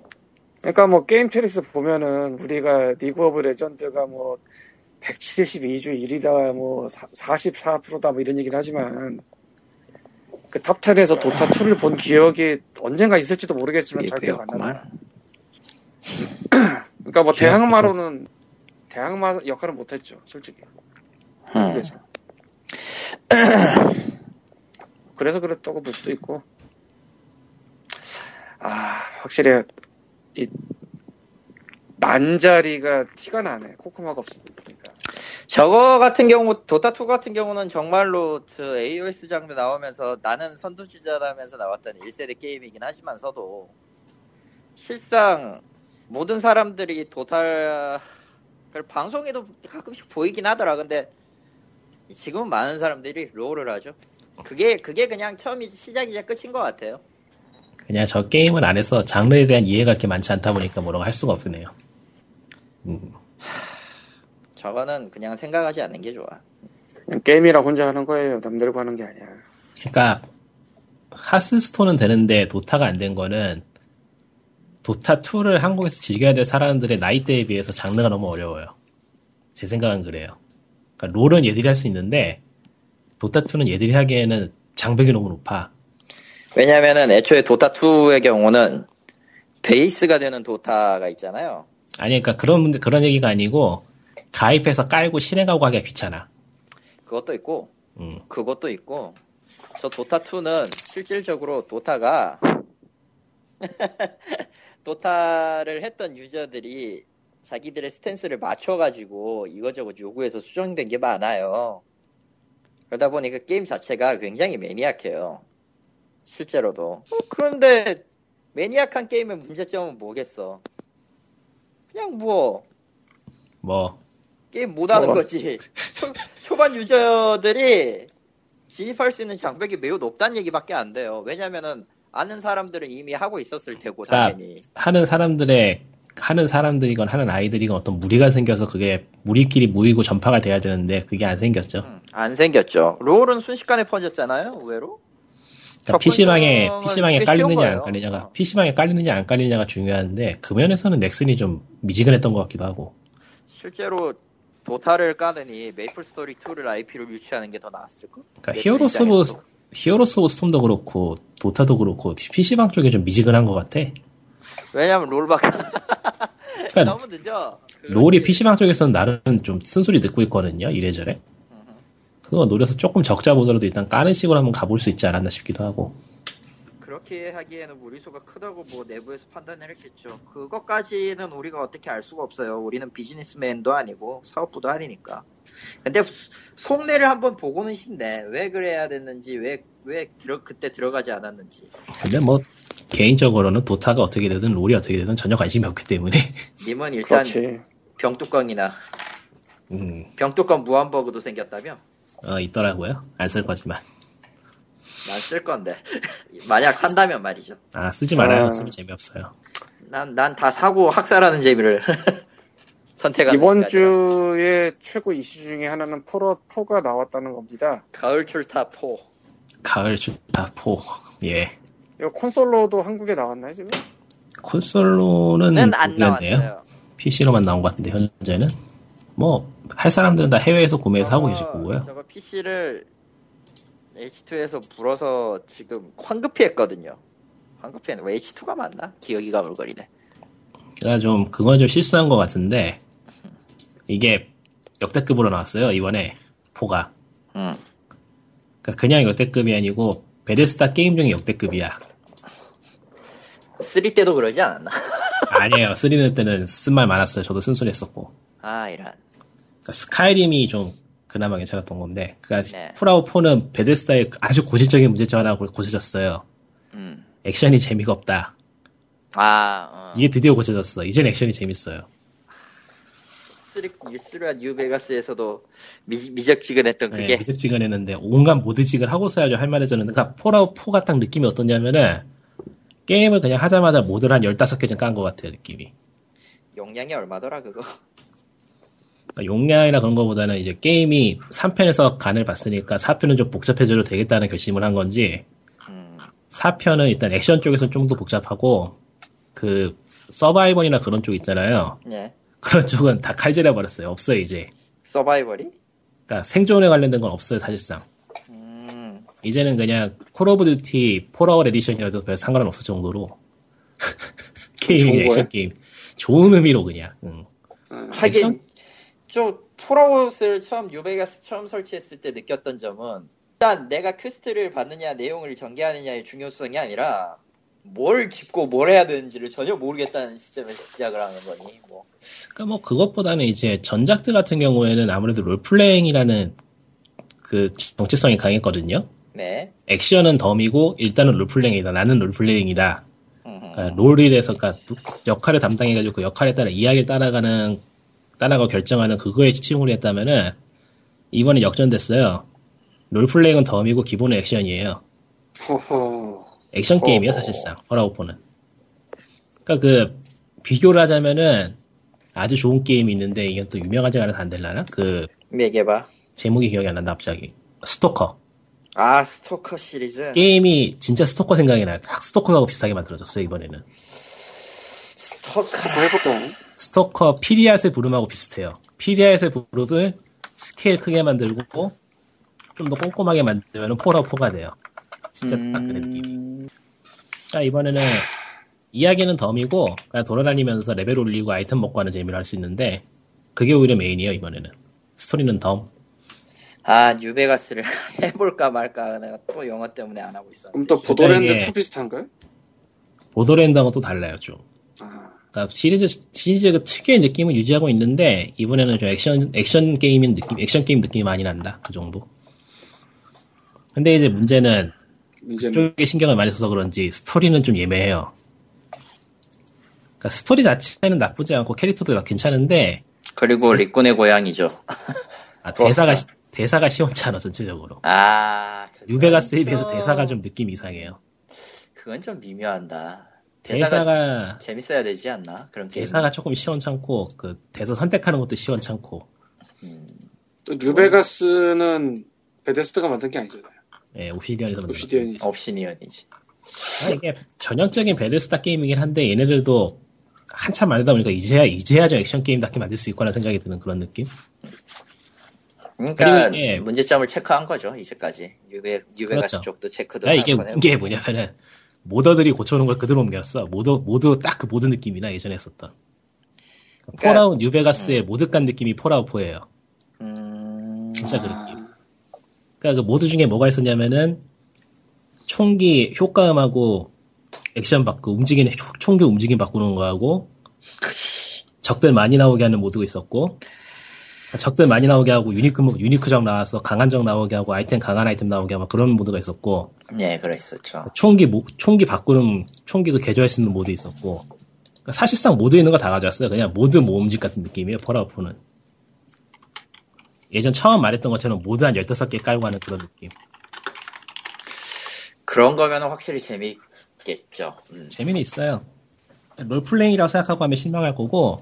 그러니까 뭐 게임 트리스 보면은 우리가 리그 오브 레전드가 뭐 172주 1위다 뭐 44%다 뭐 이런 얘기를 하지만 그 탑10에서 도타2를 본 기억이 언젠가 있을지도 모르겠지만 잘 기억 안 나잖아. 그러니까 뭐 대항마로는 대항마 역할은 못했죠 솔직히. 그래서 그랬다고 볼 수도 있고. 아 확실히 이 난자리가 티가 나네. 코코마가 없으니까. 저거 같은 경우 도타2 같은 경우는 정말로 그 AOS 장르 나오면서 나는 선두주자라면서 나왔던 1세대 게임이긴 하지만서도 실상 모든 사람들이 도타를 방송에도 가끔씩 보이긴 하더라. 근데 지금은 많은 사람들이 롤을 하죠. 그게 그냥 처음이 시작이자 끝인 것 같아요. 그냥 저 게임을 안 해서 장르에 대한 이해가 그렇게 많지 않다 보니까 뭐라고 할 수가 없네요. 저거는 그냥 생각하지 않는 게 좋아. 게임이라 혼자 하는 거예요. 남들과 하는 게 아니야. 그러니까 하스스톤은 되는데 도타가 안 된 거는 도타2를 한국에서 즐겨야 될 사람들의 나이대에 비해서 장르가 너무 어려워요. 제 생각은 그래요. 그러니까 롤은 얘들이 할 수 있는데 도타2는 얘들이 하기에는 장벽이 너무 높아. 왜냐면은 애초에 도타2의 경우는 베이스가 되는 도타가 있잖아요. 아니 그러니까 그런 얘기가 아니고 가입해서 깔고 실행하고 하기가 귀찮아. 그것도 있고 그것도 있고 저 도타2는 실질적으로 도타가 도타를 했던 유저들이 자기들의 스탠스를 맞춰가지고 이것저것 요구해서 수정된 게 많아요. 그러다 보니까 게임 자체가 굉장히 매니악해요. 실제로도. 그런데 매니악한 게임의 문제점은 뭐겠어? 그냥 게임 못하는 거지. 초반 유저들이 진입할 수 있는 장벽이 매우 높다는 얘기밖에 안 돼요. 왜냐면은 아는 사람들은 이미 하고 있었을 테고 당연히. 하는 사람들이건 하는 아이들이건 어떤 무리가 생겨서 그게 무리끼리 모이고 전파가 돼야 되는데 그게 안 생겼죠. 안 생겼죠. 롤은 순식간에 퍼졌잖아요. 의외로. 그러니까 PC방에 깔리느냐 안 깔리냐가 PC방에 깔리느냐 안 깔리냐가 중요한데 그 면에서는 넥슨이 좀 미지근했던 것 같기도 하고. 실제로 도타를 까느니 메이플 스토리 2를 IP로 유치하는 게 더 나았을까? 그러니까 히어로스 오브 스톰도 그렇고 도타도 그렇고 PC방 쪽이 좀 미지근한 것 같아. 왜냐면 롤밖에 그러니까 너무 늦어. 롤이 PC방 쪽에서는 나름 좀 쓴소리 듣고 있거든요. 이래저래. 그거 노려서 조금 적자 보더라도 일단 까는 식으로 한번 가볼 수 있지 않았나 싶기도 하고. 그렇게 하기에는 무리수가 크다고 뭐 내부에서 판단을 했겠죠. 그것까지는 우리가 어떻게 알 수가 없어요. 우리는 비즈니스맨도 아니고 사업부도 아니니까. 근데 속내를 한번 보고는 싶네. 왜 그래야 됐는지 왜 그때 들어가지 않았는지. 근데 뭐 개인적으로는 도타가 어떻게 되든 롤이 어떻게 되든 전혀 관심이 없기 때문에 님은 일단 그렇지. 병뚜껑이나 병뚜껑 무한버그도 생겼다며? 있더라고요. 안 쓸 거지만. 난 쓸 건데. 만약 산다면 말이죠. 아, 쓰지 말아요. 쓰면 재미없어요. 난 다 사고 학살하는 재미를 선택하는 이번 것까지라. 주에 최고 이슈 중에 하나는 포로 4가 나왔다는 겁니다. 가을 출타 4. 예. 이거 콘솔로도 한국에 나왔나요, 지금? 콘솔로는 안 나왔네요. PC로만 나온 것 같은데 현재는. 뭐 할 사람들은 다 해외에서 구매해서 하고 계실 거고요. 저거 PC를 H2에서 불어서 지금 황급히 했거든요. 황급히 했는데 왜 H2가 맞나? 기억이 가물거리네. 제가 좀 그건 좀 실수한 것 같은데 이게 역대급으로 나왔어요. 이번에 4가. 그러니까 그냥 역대급이 아니고 베데스다 게임 중에 역대급이야. 3 때도 그러지 않았나? 아니에요. 3 때는 쓴말 많았어요. 저도 쓴소리 했었고. 아 이런. 그러니까 스카이림이 좀 그나마 괜찮았던 건데, 그러니까 네. 풀아웃 4는 베데스다의 아주 고질적인 문제점 하나 고쳐졌어요. 액션이 재미가 없다. 이게 드디어 고쳐졌어. 이젠 액션이 재밌어요. 3한 뉴베가스에서도 미적지근했던 그게. 네, 미적지근했는데 온갖 모드직을 하고서야죠 할 만해졌는데, 그러니까 풀아웃 4가 딱 느낌이 어떠냐면은 게임을 그냥 하자마자 모드를 한 15개 좀 깐 것 같아요 느낌이. 용량이 얼마더라 그거? 용량이나 그런 거보다는 이제 게임이 3편에서 간을 봤으니까 4편은 좀 복잡해져도 되겠다는 결심을 한 건지 4편은 일단 액션 쪽에서 좀 더 복잡하고 그 서바이벌이나 그런 쪽 있잖아요. 네. 그런 쪽은 다 칼질해버렸어요. 없어요 이제. 서바이벌이? 그러니까 생존에 관련된 건 없어요 사실상. 이제는 그냥 콜 오브 듀티 폴아웃 에디션이라도 별 상관은 없을 정도로 게임이 액션 게임. 좋은 의미로 그냥. 하긴 폴아웃을 처음 뉴베가스 처음 설치했을 때 느꼈던 점은 일단 내가 퀘스트를 받느냐 내용을 전개하느냐의 중요성이 아니라 뭘 짚고 뭘 해야 되는지를 전혀 모르겠다는 시점에서 시작을 하는 거니 뭐. 그러니까 뭐 그것보다는 이제 전작들 같은 경우에는 아무래도 롤플레잉이라는 그 정체성이 강했거든요. 네. 액션은 덤이고 일단은 롤플레잉이다. 나는 롤플레잉이다. 그러니까 롤이 돼서 그러니까 역할을 담당해가지고 그 역할에 따라 이야기를 따라가고 결정하는 그거에 치중을 했다면은 이번에 역전됐어요. 롤플레잉은 덤이고 기본은 액션이에요. 액션 게임이에요 사실상 폴아웃4는. 그러니까 그 비교를 하자면은 아주 좋은 게임이 있는데 이건 또 유명하지 않아서 안 될라나? 그 얘기해봐. 제목이 기억이 안 난다 갑자기. 스토커. 아 스토커 시리즈. 게임이 진짜 스토커 생각이 나요. 딱 스토커하고 비슷하게 만들어졌어요 이번에는. 스토커 해볼까요? 스토커 피리앗의 부름하고 비슷해요. 피리앗의 부름을 스케일 크게 만들고 좀 더 꼼꼼하게 만들면 4가 돼요. 진짜 딱 그런 느낌이. 자, 이번에는 이야기는 덤이고 그냥 돌아다니면서 레벨 올리고 아이템 먹고 하는 재미를 할 수 있는데 그게 오히려 메인이에요. 이번에는 스토리는 덤. 아, 뉴베가스를 해볼까 말까 내가 또 영화 때문에 안 하고 있었는데. 그럼 또 보더랜드 2 비슷한가요? 보더랜드하고 또 달라요 좀. 아. 그러니까 시리즈가 특유의 느낌을 유지하고 있는데 이번에는 좀 액션 게임인 느낌, 액션 게임 느낌이 많이 난다 그 정도. 근데 이제 문제는 그쪽에 신경을 많이 써서 그런지 스토리는 좀 예매해요. 그러니까 스토리 자체는 나쁘지 않고 캐릭터도 괜찮은데. 그리고 리꾼의 고향이죠. 아, 대사가 시원찮아 전체적으로. 아, 뉴베가스에 비해서 대사가 좀 느낌 이상해요. 그건 좀 미묘한다. 대사가 재밌어야 되지 않나? 그런 대사가 조금 시원찮고 그 대사 선택하는 것도 시원찮고. 또 뉴베가스는 베데스다가 만든 게 아니잖아요. 네, 옵시디언에서 만든. 옵시디언이지. 아, 이게 전형적인 베데스다 게임이긴 한데 얘네들도 한참 만들다 보니까 이제야 좀 액션 게임답게 만들 수 있구나 생각이 드는 그런 느낌. 그러니까 예. 문제점을 체크한 거죠 이제까지. 뉴베가스 그렇죠. 쪽도 체크도. 아, 이게 뭐냐면은 모더들이 고쳐놓은 걸 그대로 옮겼어. 모두 딱 그 모드 느낌이나 예전에 했었던. 그러니까, 폴아웃 뉴베가스의 모드간 느낌이 폴아웃 4예요. 진짜 그 느낌. 그러니까 그 모드 중에 뭐가 있었냐면은 총기 효과음하고 액션 바꾸 움직이는 총기 움직임 바꾸는 거하고 적들 많이 나오게 하는 모드가 있었고. 적들 많이 나오게 하고 유니크 적 나와서 강한 적 나오게 하고 강한 아이템 나오게 하고 그런 모드가 있었고. 네, 그랬었죠. 총기 바꾸는 총기 그 개조할 수 있는 모드 있었고. 그러니까 사실상 모드 있는 거 다 가져왔어요. 그냥 모드 모음집 같은 느낌이에요. 폴아웃 4는 예전 처음 말했던 것처럼 모드 한 15개 깔고 하는 그런 느낌. 그런 거면 확실히 재미있겠죠. 재미는 있어요. 롤플레잉이라고 생각하고 하면 실망할 거고.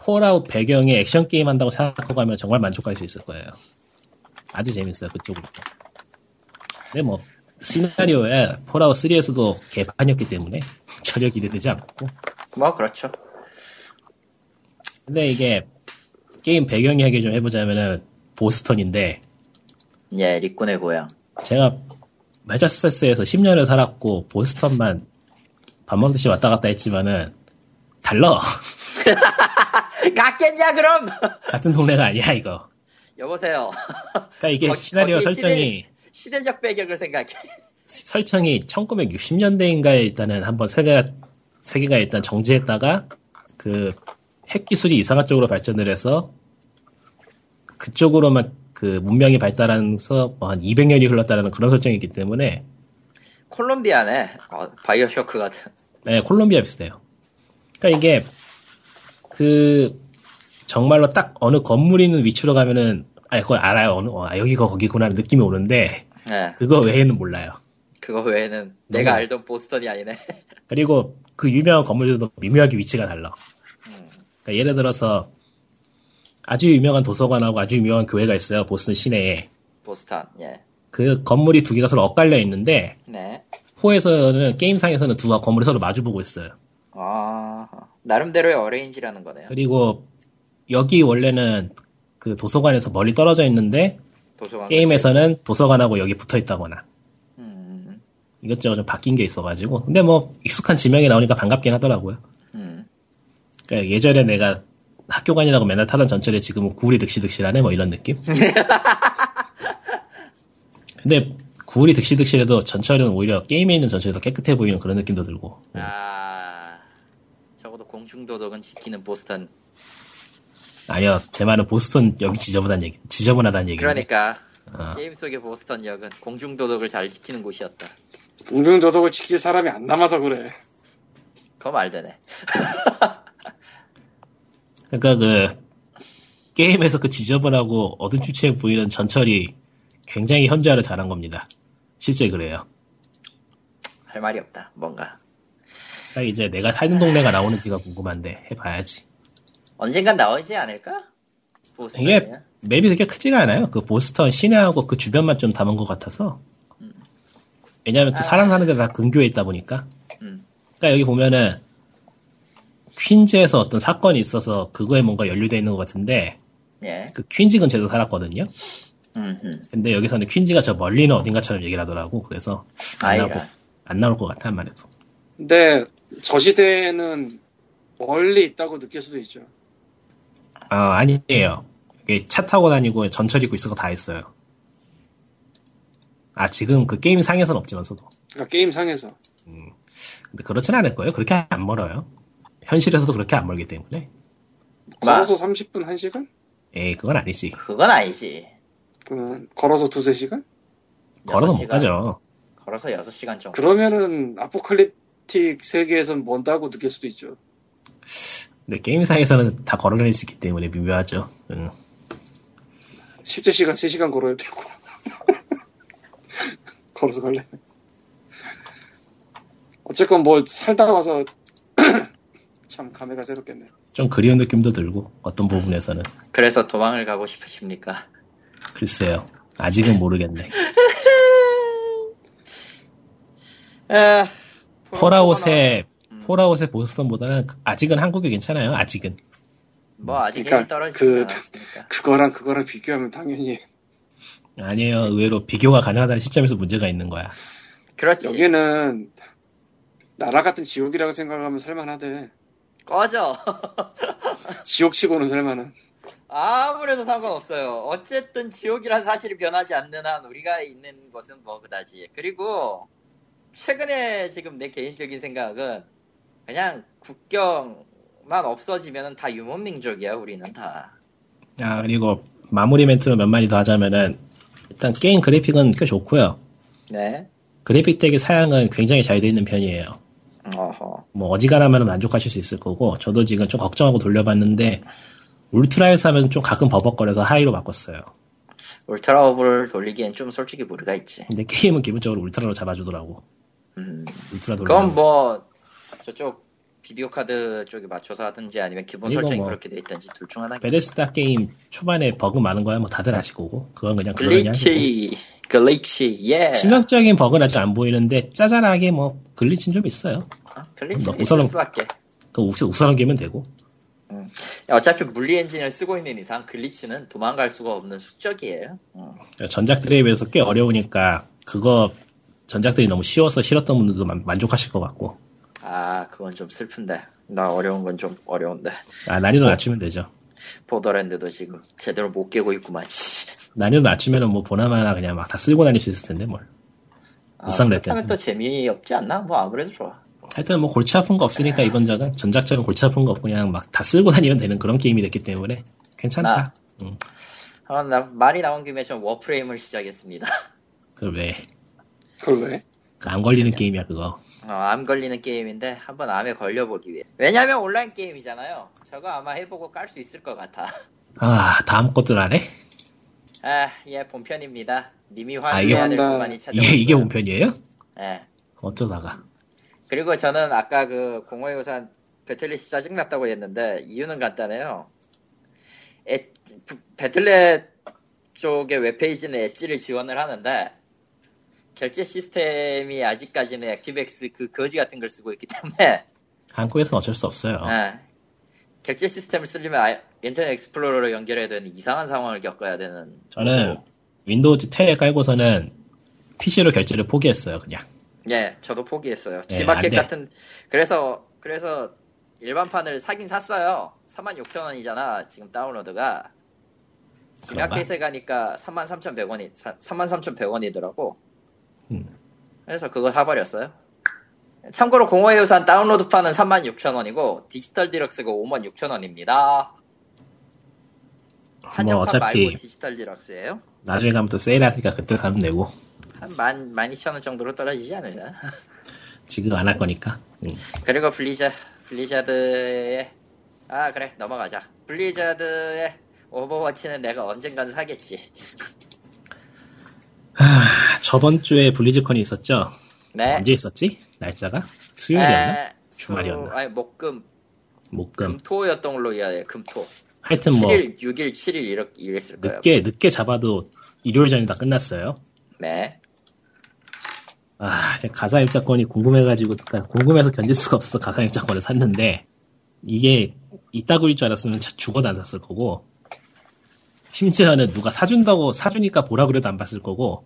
폴아웃 배경에 액션 게임 한다고 생각하고 하면 정말 만족할 수 있을 거예요. 아주 재밌어요 그쪽으로. 근데 뭐 시나리오에 폴아웃 3에서도 개판이었기 때문에 전혀 기대되지 않고. 뭐 그렇죠. 근데 이게 게임 배경 이야기 좀 해보자면은 보스턴인데. 예, 리꾼의 고향. 제가 매자수세스에서 10년을 살았고 보스턴만 밥 먹듯이 왔다 갔다 했지만은 달라. 같겠냐 그럼? 같은 동네가 아니야 이거. 여보세요. 그러니까 이게 시나리오 설정이 시대적 배경을 생각해. 설정이 1960년대인가에 일단은 한번 세계가 일단 정지했다가 그 핵 기술이 이상한 쪽으로 발전을 해서 그쪽으로만 그 문명이 발달하면서 뭐 한 200년이 흘렀다라는 그런 설정이기 때문에. 콜롬비아네. 바이오쇼크 같은. 네, 콜롬비아 비슷해요. 그러니까 이게. 그 정말로 딱 어느 건물 있는 위치로 가면은 그걸 알아요. 여기가 거기구나 하는 느낌이 오는데. 네. 그거 외에는 몰라요. 그거 외에는 내가 알던 보스턴이 아니네. 그리고 그 유명한 건물들도 미묘하게 위치가 달라. 그러니까 예를 들어서 아주 유명한 도서관하고 아주 유명한 교회가 있어요. 보스턴 시내에. 보스턴. 예. 그 건물이 두 개가 서로 엇갈려 있는데. 네. 4에서는 게임상에서는 두 건물이 서로 마주보고 있어요. 아, 나름대로의 어레인지라는 거네요. 그리고 여기 원래는 그 도서관에서 멀리 떨어져 있는데 게임에서는 도서관하고 여기 붙어 있다거나. 이것저것 좀 바뀐 게 있어가지고. 근데 뭐 익숙한 지명이 나오니까 반갑긴 하더라고요. 그러니까 예전에 내가 학교관이라고 맨날 타던 전철에 지금은 구울이 득실득실하네 뭐 이런 느낌. 근데 구울이 득실득실해도 전철은 오히려 게임에 있는 전철에서 깨끗해 보이는 그런 느낌도 들고. 공중도덕은 지키는 보스턴. 아니요, 제 말은 보스턴 여기 지저분하다는 얘기. 그러니까 게임 속의 보스턴 역은 공중도덕을 잘 지키는 곳이었다. 공중도덕을 지킬 사람이 안 남아서 그래. 그거 말되네. 그러니까 그 게임에서 그 지저분하고 어둠침침해 보이는 전철이 굉장히 현지화를 잘한 겁니다. 실제 그래요. 할 말이 없다. 뭔가. 이제 내가 사는 동네가 나오는지가 궁금한데 해봐야지. 언젠간 나오지 않을까? 보스턴이야? 이게 맵이 그렇게 크지가 않아요. 그 보스턴 시내하고 그 주변만 좀 담은 것 같아서. 왜냐하면 또 사람 사는 데가 다 근교에 있다 보니까. 그러니까 여기 보면은 퀸즈에서 어떤 사건이 있어서 그거에 뭔가 연루되어 있는 것 같은데 예. 그 퀸즈 근처에서 살았거든요. 근데 여기서는 퀸즈가 저 멀리는 어딘가처럼 얘기를 하더라고. 그래서 안 나올 것 같아 말해도. 근데 저 시대에는 멀리 있다고 느낄 수도 있죠. 아 아니에요. 차 타고 다니고 전철 입고 있어서 다 했어요. 아 지금 그 게임 상에서는 없지만서도. 그러니까 게임 상에서. 근데 그렇진 않을 거예요. 그렇게 안 멀어요. 현실에서도 그렇게 안 멀기 때문에. 걸어서 30분 1시간? 에이 그건 아니지. 그건 아니지. 걸어서 2-3시간? 걸어서 못 가죠. 걸어서 6시간 정도. 그러면은 아포칼립틱 세계에선 먼다고 느낄 수도 있죠. 근데 게임상에서는 다 걸어 다닐 수 있기 때문에 미묘하죠. 실제 시간 3시간 걸어야 되고. 걸어서 갈래. 어쨌건 뭘 살다가 와서 참 감회가 새롭겠네요. 좀 그리운 느낌도 들고 어떤 부분에서는. 그래서 도망을 가고 싶으십니까? 글쎄요. 아직은 모르겠네. 폴아웃의 보스턴보다는 아직은 한국이 괜찮아요. 아직은. 뭐 아직은 그러니까 떨어지지 않았으니까. 그거랑 비교하면 당연히. 아니에요. 의외로 비교가 가능하다는 시점에서 문제가 있는 거야. 그렇지. 여기는 나라 같은 지옥이라고 생각하면 살만하대. 꺼져. 지옥치고는 살만한. 아무래도 상관없어요. 어쨌든 지옥이란 사실이 변하지 않는 한 우리가 있는 것은 뭐 그다지. 그리고 최근에 지금 내 개인적인 생각은 그냥 국경만 없어지면 다 유목민족이야 우리는 다. 아 그리고 마무리 멘트로 몇 마디 더 하자면은 일단 게임 그래픽은 꽤 좋고요. 네. 그래픽 덱의 사양은 굉장히 잘 돼 있는 편이에요. 어허. 뭐 어지간하면 만족하실 수 있을 거고 저도 지금 좀 걱정하고 돌려봤는데 울트라에서 하면 좀 가끔 버벅거려서 하이로 바꿨어요. 울트라업을 돌리기엔 좀 솔직히 무리가 있지. 근데 게임은 기본적으로 울트라로 잡아주더라고. 울트라 돌리는. 그건 뭐 저쪽 비디오 카드 쪽에 맞춰서 하든지 아니면 기본 설정이 뭐 그렇게 돼 있든지 둘 중 하나. 베데스다 게임 초반에 버그 많은 거야 뭐 다들 아실 거고. 그건 그냥 글리치. 예. 치명적인 버그는 아직 안 보이는데 짜잘하게 뭐 글리치는 좀 있어요. 아, 글리치는 있을 수밖에. 그 우선 게임은 되고. 어차피 물리 엔진을 쓰고 있는 이상 글리치는 도망갈 수가 없는 숙적이에요. 전작들에 비해서 꽤 어려우니까 그거 전작들이 너무 쉬워서 싫었던 분들도 만족하실 것 같고. 아 그건 좀 슬픈데 나 어려운 건 좀 어려운데. 아 난이도 낮추면 되죠. 보더랜드도 지금 제대로 못 깨고 있구만. 난이도 낮추면은 뭐 보나마나 그냥 막 다 쓸고 다닐 수 있을 텐데 뭘. 그렇다면 또 재미없지 않나? 뭐 아무래도 좋아. 하여튼 뭐 골치 아픈 거 없으니까 이번 작은 전작처럼 골치 아픈 거 없고 그냥 막 다 쓸고 다니면 되는 그런 게임이 됐기 때문에 괜찮다. 나 말이 나온 김에 전 워프레임을 시작했습니다. 그걸 왜? 안 걸리는 게임이야 그거. 암 걸리는 게임인데 한번 암에 걸려보기 위해. 왜냐면 온라인 게임이잖아요. 저거 아마 해보고 깔 수 있을 것 같아. 아 다음 것들 안 해? 아 예 본편입니다. 님이 화내야 될 구간이 찾아왔어요. 이게 본편이에요? 네. 어쩌다가. 그리고 저는 아까 그 공허의 우산 배틀넷이 짜증났다고 했는데 이유는 간단해요. 배틀넷 쪽의 웹페이지는 엣지를 지원을 하는데 결제 시스템이 아직까지는 액티브엑스 그 거지 같은 걸 쓰고 있기 때문에 한국에서는 어쩔 수 없어요. 네. 결제 시스템을 쓰려면 인터넷 익스플로러로 연결해야 되는 이상한 상황을 겪어야 되는. 저는 윈도우즈 10에 깔고서는 PC로 결제를 포기했어요. 그냥. 예, 저도 포기했어요. 예, 지마켓 같은. 그래서 일반판을 사긴 샀어요. 46,000원이잖아 지금 다운로드가. 지마켓에 가니까 33,100원이더라고. 그래서 그거 사버렸어요. 참고로 공허의 우산 다운로드판은 36,000원이고 디지털 디럭스가 56,000원입니다. 한정판 말고 디지털 디럭스예요. 나중에 가면 또 세일하니까 그때 사면 되고. 한 12,000원 정도로 떨어지지 않을까? 지금 안 할 거니까. 그리고 블리자드의 아 그래 넘어가자. 블리자드의 오버워치는 내가 언젠간 사겠지. 저번 주에 블리즈컨이 있었죠? 네. 언제 있었지? 날짜가? 수요일이었나? 주말이었나? 아니 목금 금토였던 걸로 이해해. 금토. 하여튼 7일, 뭐 6일, 7일 이랬을 거예요. 늦게 잡아도 일요일 전에 다 끝났어요. 네. 아, 가사 입자권이 궁금해가지고, 그러니까 궁금해서 견딜 수가 없어서 가사 입자권을 샀는데, 이게 이따구일 줄 알았으면 죽어도 안 샀을 거고, 심지어는 누가 사준다고 사주니까 보라 그래도 안 봤을 거고.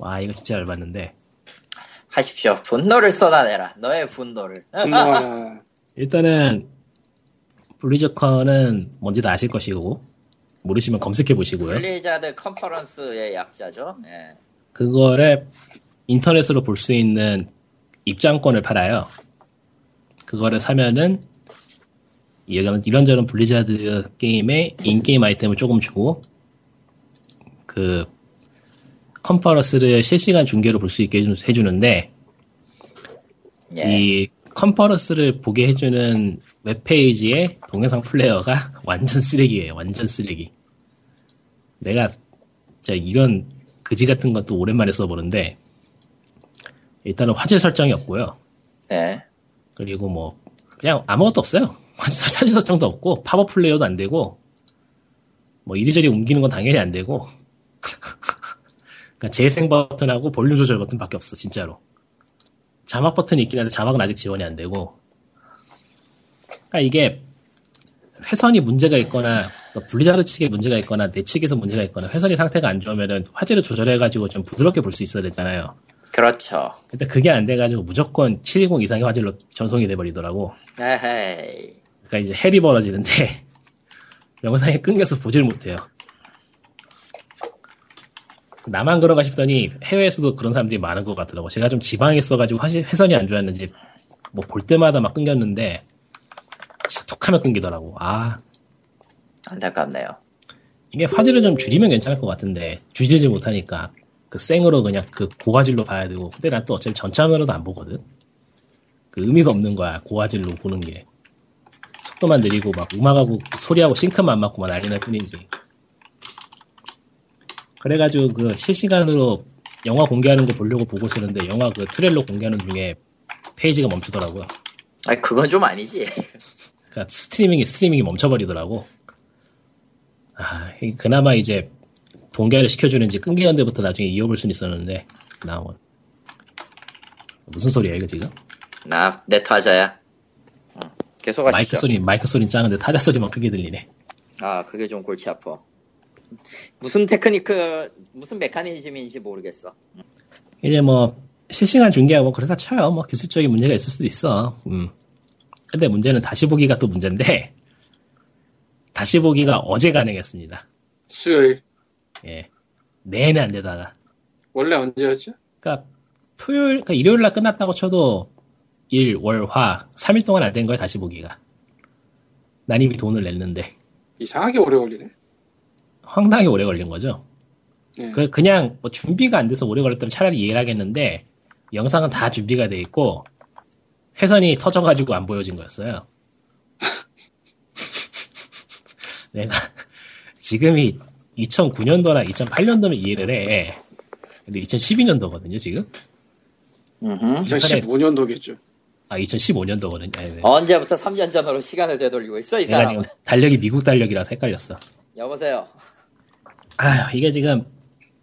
와, 이거 진짜 열받는데. 하십시오. 분노를 쏟아내라. 너의 분노를. 일단은 블리즈컨은 뭔지도 아실 것이고, 모르시면 검색해 보시고요. 블리자드 컨퍼런스의 약자죠. 네. 그거를 인터넷으로 볼 수 있는 입장권을 팔아요. 그거를 사면은 이런저런 블리자드 게임에 인게임 아이템을 조금 주고, 그 컨퍼런스를 실시간 중계로 볼 수 있게 해주는데, 예. 이 컨퍼런스를 보게 해주는 웹페이지에 동영상 플레이어가 완전 쓰레기예요. 완전 쓰레기. 내가 진짜 이런 그지 같은 것도 오랜만에 써보는데, 일단은 화질 설정이 없고요. 네. 그리고 뭐 그냥 아무것도 없어요. 화질 설정도 없고 팝업 플레이어도 안 되고, 뭐 이리저리 옮기는 건 당연히 안 되고. 그러니까 재생 버튼하고 볼륨 조절 버튼밖에 없어, 진짜로. 자막 버튼이 있긴 한데 자막은 아직 지원이 안 되고. 그러니까 이게 회선이 문제가 있거나, 그러니까 블리자드 측에 문제가 있거나 내 측에서 문제가 있거나 회선이 상태가 안 좋으면은 화질을 조절해가지고 좀 부드럽게 볼 수 있어야 되잖아요. 그렇죠. 근데 그게 안 돼가지고 무조건 720 이상의 화질로 전송이 돼버리더라고. 에헤이. 그러니까 이제 헬이 벌어지는데 영상이 끊겨서 보질 못해요. 나만 그런가 싶더니 해외에서도 그런 사람들이 많은 것 같더라고. 제가 좀 지방에 있어가지고 회선이 안 좋았는지 뭐 볼 때마다 막 끊겼는데 진짜 툭하면 끊기더라고. 아, 안타깝네요. 이게 화질을 좀 줄이면 괜찮을 것 같은데 줄이지 못하니까 그 생으로 그냥 그 고화질로 봐야 되고. 근데 난 또 어차피 전차면으로도 안 보거든. 그 의미가 없는 거야, 고화질로 보는 게. 속도만 느리고 막 음악하고 소리하고 싱크만 안 맞고 막 난리 날 뿐이지. 그래가지고 그 실시간으로 영화 공개하는 거 보려고 보고 있었는데 영화 그 트레일러 공개하는 중에 페이지가 멈추더라고요. 아, 그건 좀 아니지. 그러니까 스트리밍이 멈춰버리더라고. 아, 그나마 이제 동결을 시켜주는지 끊기는 데부터 나중에 이어볼 수는 있었는데 나온. 무슨 소리야 이거 지금? 나 내 타자야. 응. 계속 하시죠. 마이크 소리 짱은데 타자 소리만 크게 들리네. 아, 그게 좀 골치 아파. 무슨 메커니즘인지 모르겠어. 이제 뭐 실시간 중계하고 뭐 그러다 쳐요. 뭐 기술적인 문제가 있을 수도 있어. 근데 문제는 다시 보기가 또 문제인데, 다시 보기가 어제 가능했습니다. 수요일. 예. 내내 안 되다가. 원래 언제였죠? 그러니까 그러니까 일요일 날 끝났다고 쳐도 일, 월, 화 3일 동안 안 된 거예요, 다시 보기가. 난 이미 돈을 냈는데. 이상하게 오래 걸리네. 황당히 오래 걸린 거죠. 네. 그냥 뭐 준비가 안 돼서 오래 걸렸다면 차라리 이해를 하겠는데, 영상은 다 준비가 돼 있고 회선이 터져가지고 안 보여진 거였어요. 내가 지금이 2009년도나 2008년도면 이해를 해. 근데 2012년도거든요 지금. 2015년도겠죠. 아, 2015년도거든요. 네. 언제부터 3년 전으로 시간을 되돌리고 있어 이 사람. 내가 지금 달력이 미국 달력이라서 헷갈렸어. 여보세요. 아, 이게 지금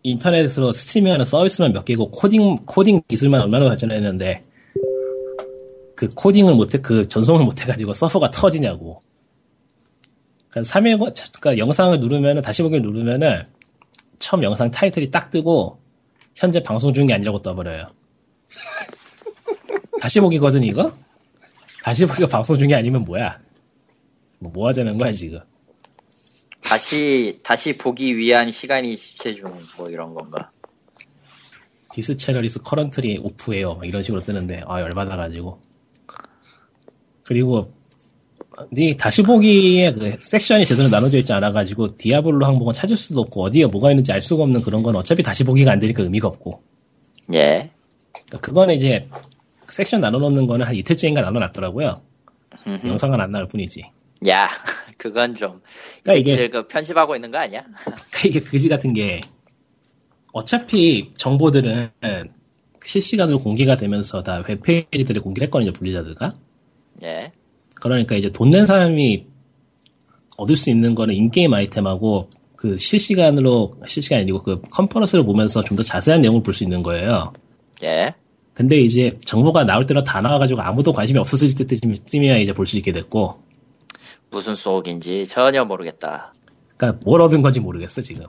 인터넷으로 스트리밍하는 서비스만 몇 개고 코딩 기술만 얼마나 발전했는데 그 코딩을 못해, 그 전송을 못해가지고 서버가 터지냐고. 그러니까 3일간, 그러니까 영상을 누르면은, 다시 보기를 누르면은 처음 영상 타이틀이 딱 뜨고 현재 방송 중이 아니라고 떠버려요. 다시 보기거든 이거? 다시 보기가 방송 중이 아니면 뭐야? 뭐 하자는 거야 지금? 다시 보기 위한 시간이 지체 중, 뭐 이런 건가? 디스 채널이스 커런트리 오프에요, 막 이런 식으로 뜨는데, 아, 열받아가지고. 그리고 이 다시 보기에 그 섹션이 제대로 나눠져 있지 않아가지고 디아블로 항목은 찾을 수도 없고 어디에 뭐가 있는지 알 수가 없는 그런 건 어차피 다시 보기가 안 되니까 의미가 없고. 예. 그러니까 그건 이제 섹션 나눠놓는 거는 한 이틀째인가 나눠놨더라고요. 영상은 안 나올 뿐이지. 야, 그건 좀. 그러니까 이게 그 편집하고 있는 거 아니야? 그러니까 이게 그지 같은 게, 어차피 정보들은 실시간으로 공개가 되면서 다 웹페이지들에 공개를 했거든요, 블리자드가. 예. 그러니까 이제 돈 낸 사람이 얻을 수 있는 거는 인게임 아이템하고 그 실시간이 아니고 그 컨퍼런스를 보면서 좀 더 자세한 내용을 볼 수 있는 거예요. 예. 근데 이제 정보가 나올 때로 다 나와가지고 아무도 관심이 없었을 때쯤이야 이제 볼 수 있게 됐고. 무슨 수옥인지 전혀 모르겠다. 그러니까 뭘 얻은 건지 모르겠어 지금.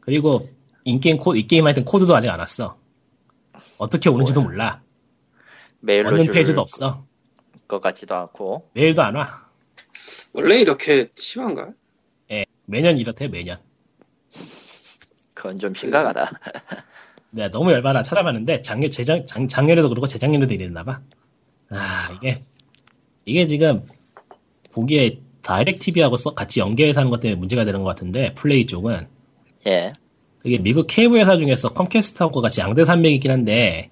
그리고 인게임 코드, 이 게임 할 땐 코드도 아직 안 왔어. 어떻게 오는지도 뭐야. 몰라. 메일로 얻는 페이지도 없어. 것 같지도 않고. 메일도 안 와. 원래 이렇게 심한가? 예, 매년 이렇대 매년. 그건 좀 심각하다. 네, 너무 열받아. 찾아봤는데 작년에도 그렇고 재작년에도 이랬나봐. 아 이게 지금 보기에 다이렉티비하고 같이 연계해서 하는 것 때문에 문제가 되는 것 같은데 플레이 쪽은. 예. 그게 미국 케이블 회사 중에서 컴캐스트하고 같이 양대 산맥이긴 한데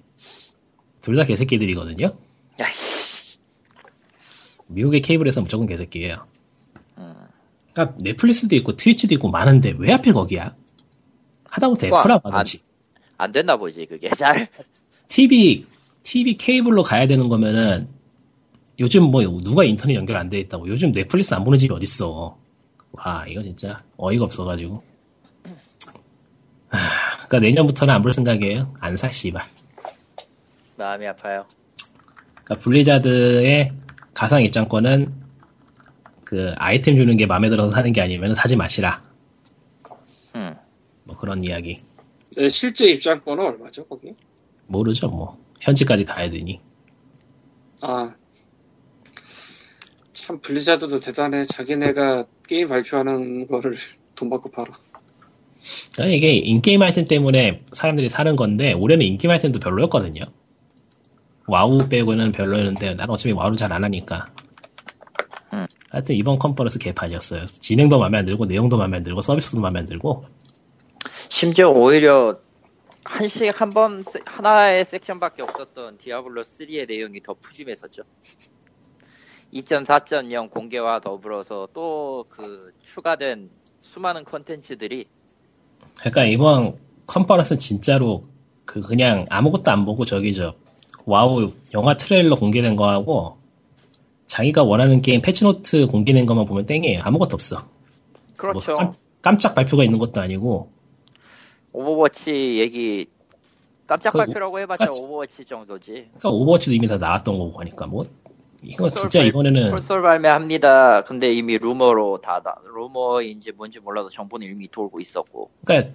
둘 다 개새끼들이거든요. 야이씨. 미국의 케이블에서 무조건 개새끼예요. 그러니까 넷플릭스도 있고 트위치도 있고 많은데 왜 하필 거기야? 하다못해 애플하든지. 안 됐나 보지 그게 잘. TV 케이블로 가야 되는 거면은 요즘 뭐 누가 인터넷 연결 안 돼 있다고. 요즘 넷플릭스 안 보는 집이 어딨어. 와 이거 진짜 어이가 없어가지고. 그러니까 내년부터는 안 볼 생각이에요. 안 사 씨발. 마음이 아파요. 그러니까 블리자드의 가상 입장권은 그 아이템 주는 게 마음에 들어서 사는 게 아니면 사지 마시라. 뭐 그런 이야기. 네, 실제 입장권은 얼마죠 거기? 모르죠 뭐 현지까지 가야 되니. 아 참 블리자드도 대단해. 자기네가 게임 발표하는 거를 돈 받고 팔아. 이게 인게임 아이템 때문에 사람들이 사는 건데 올해는 인게임 아이템도 별로였거든요. 와우 빼고는 별로였는데 난 어차피 와우를 잘 안 하니까. 하여튼 이번 컨퍼런스 개판이었어요. 진행도 마음에 안 들고 내용도 마음에 안 들고 서비스도 마음에 안 들고. 심지어 오히려 하나의 섹션밖에 없었던 디아블로 3의 내용이 더 푸짐했었죠. 2.4.0 공개와 더불어서 또 그 추가된 수많은 컨텐츠들이. 그러니까 이번 컨퍼런스는 진짜로 그냥 아무것도 안 보고 저기죠. 와우 영화 트레일러 공개된 거하고 자기가 원하는 게임 패치노트 공개된 것만 보면 땡이에요. 아무것도 없어. 그렇죠. 뭐 깜짝 발표가 있는 것도 아니고. 오버워치 얘기 깜짝 발표라고 해봤자 오버워치 정도지. 그러니까 오버워치도 이미 다 나왔던 거고 하니까 뭐 이거 진짜 이번에는 콘솔 발매합니다. 근데 이미 루머로 다 루머인지 뭔지 몰라도 정보는 이미 돌고 있었고. 그러니까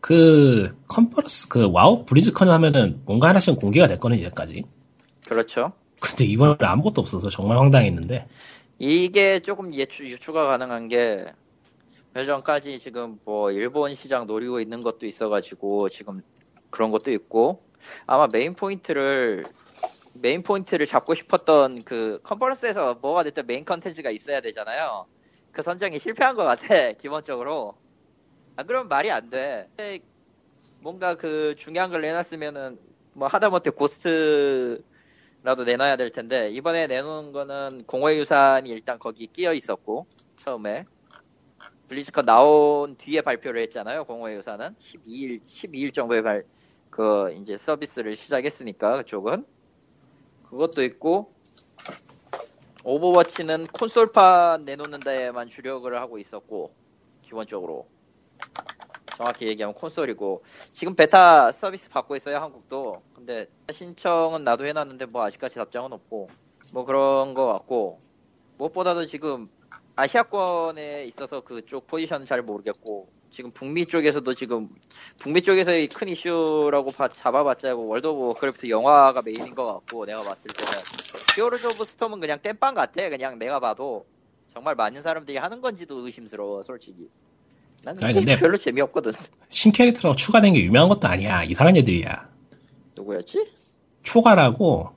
그 컨퍼런스 그 와우 블리즈컨 하면은 뭔가 하나씩 공개가 됐거든 이제까지. 그렇죠. 근데 이번에 아무것도 없어서 정말 황당했는데. 이게 조금 유추가 가능한 게. 예전까지 지금 뭐 일본 시장 노리고 있는 것도 있어가지고 지금 그런 것도 있고 아마 메인 포인트를 잡고 싶었던 그 컨퍼런스에서 뭐가 됐든 메인 컨텐츠가 있어야 되잖아요. 그 선정이 실패한 것 같아 기본적으로. 안 그러면 말이 안 돼. 뭔가 그 중요한 걸 내놨으면은 뭐 하다못해 고스트라도 내놔야 될 텐데 이번에 내놓은 거는 공허의 유산이 일단 거기 끼어 있었고 처음에. 블리즈컨 나온 뒤에 발표를 했잖아요. 공허의 유산은 12일 정도에 이제 서비스를 시작했으니까 그쪽은 그것도 있고 오버워치는 콘솔판 내놓는 데만 주력을 하고 있었고 기본적으로 정확히 얘기하면 콘솔이고 지금 베타 서비스 받고 있어요 한국도. 근데 신청은 나도 해놨는데 뭐 아직까지 답장은 없고 뭐 그런 거 같고 무엇보다도 지금 아시아권에 있어서 그쪽 포지션은 잘 모르겠고 지금 북미 쪽에서도 지금 북미 쪽에서의 큰 이슈라고 잡아봤자 월드 오브 워크래프트 영화가 메인인 것 같고 내가 봤을 때는 히어로즈 오브 스톰은 그냥 땜빵 같아. 그냥 내가 봐도 정말 많은 사람들이 하는 건지도 의심스러워 솔직히. 난 근데 별로 재미없거든. 신캐릭터로 추가된 게 유명한 것도 아니야. 이상한 애들이야. 누구였지? 초가라고.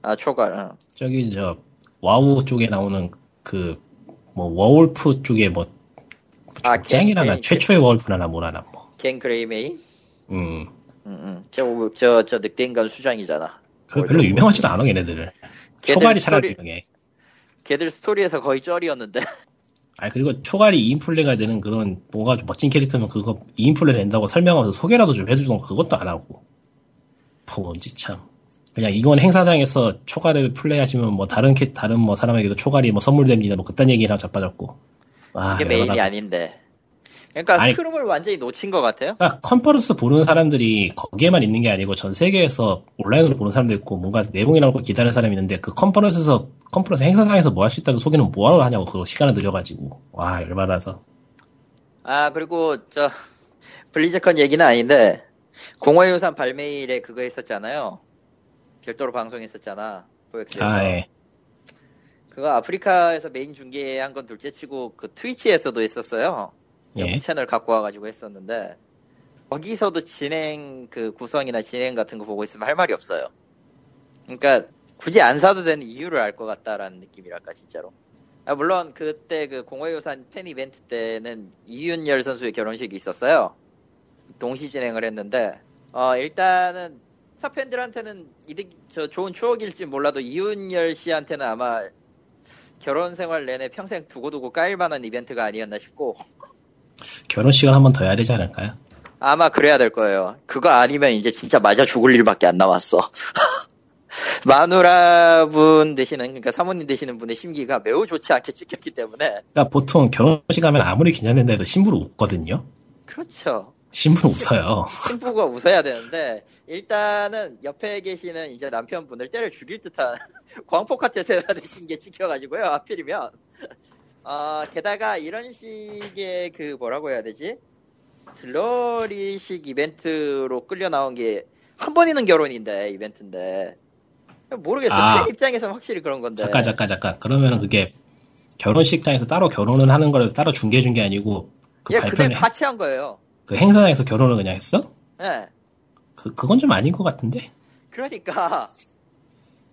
아 초가. 어. 저기 저 와우 쪽에 나오는 그 뭐 워울프 쪽에 뭐 짱이라나 최초의 워울프라나 뭐라나 뭐. 겐 그레이메이. 저 늑대인간 수장이잖아. 그 별로 유명하지도 않아 걔네들을. 초갈이 차라리 유명해. 걔들 스토리에서 거의 쩔이었는데. 아 그리고 초갈이 2인플레이가 되는 그런 뭔가 좀 멋진 캐릭터면 그거 2인플레이 된다고 설명하면서 소개라도 좀 해주던 거 그것도 안 하고. 뭔지 참. 그냥 이건 행사장에서 초가를 플레이하시면 뭐 다른 뭐 사람에게도 초가리 뭐 선물됩니다 뭐 그딴 얘기랑 자빠졌고. 아, 이게 메인이 아닌데 그러니까 아니, 흐름을 완전히 놓친 것 같아요? 그러니까 컨퍼런스 보는 사람들이 거기에만 있는 게 아니고 전 세계에서 온라인으로 보는 사람도 있고 뭔가 내공이 나올 걸 기다리는 사람이 있는데 그 컨퍼런스 행사상에서 뭐 할 수 있다고 소개는 뭐하러 하냐고 그거 시간을 늘려가지고 와 열받아서. 아 그리고 저 블리즈컨 얘기는 아닌데 공허유산 발매일에 그거 했었잖아요. 별도로 방송했었잖아. 포엑스에서. 아, 예. 그거 아프리카에서 메인 중계한 건 둘째치고 그 트위치에서도 했었어요. 예. 채널 갖고 와가지고 했었는데 거기서도 진행 그 구성이나 진행 같은 거 보고 있으면 할 말이 없어요. 그러니까 굳이 안 사도 되는 이유를 알 것 같다라는 느낌이랄까 진짜로. 아, 물론 그때 그 공허유산 팬 이벤트 때는 이윤열 선수의 결혼식이 있었어요. 동시 진행을 했는데 일단은 스타팬들한테는 좋은 추억일지 몰라도 이윤열 씨한테는 아마 결혼 생활 내내 평생 두고두고 까일만한 이벤트가 아니었나 싶고. 결혼식을 한 번 더 해야 되지 않을까요? 아마 그래야 될 거예요. 그거 아니면 이제 진짜 맞아 죽을 일밖에 안 남았어. 마누라분 되시는, 그러니까 사모님 되시는 분의 심기가 매우 좋지 않게 찍혔기 때문에. 그러니까 보통 결혼식 하면 아무리 긴장된다 해도 신부로 웃거든요. 그렇죠. 신부는 웃어요. 신부가 웃어야 되는데 일단은 옆에 계시는 이제 남편분을 때려 죽일 듯한 광폭카트 세라는 게 찍혀가지고요. 하필이면. 게다가 이런 식의 그 뭐라고 해야 되지? 들러리식 이벤트로 끌려 나온 게 한 번 있는 결혼인데 이벤트인데 모르겠어. 팬 입장에서는 확실히 그런 건데. 잠깐. 그러면은 그게 결혼식장에서 따로 결혼을 하는 거라도 따로 중계준 게 아니고 그 예, 발표는 그냥 같이 한 거예요. 그 행사장에서 결혼을 그냥 했어? 네. 그건 좀 아닌 것 같은데? 그러니까.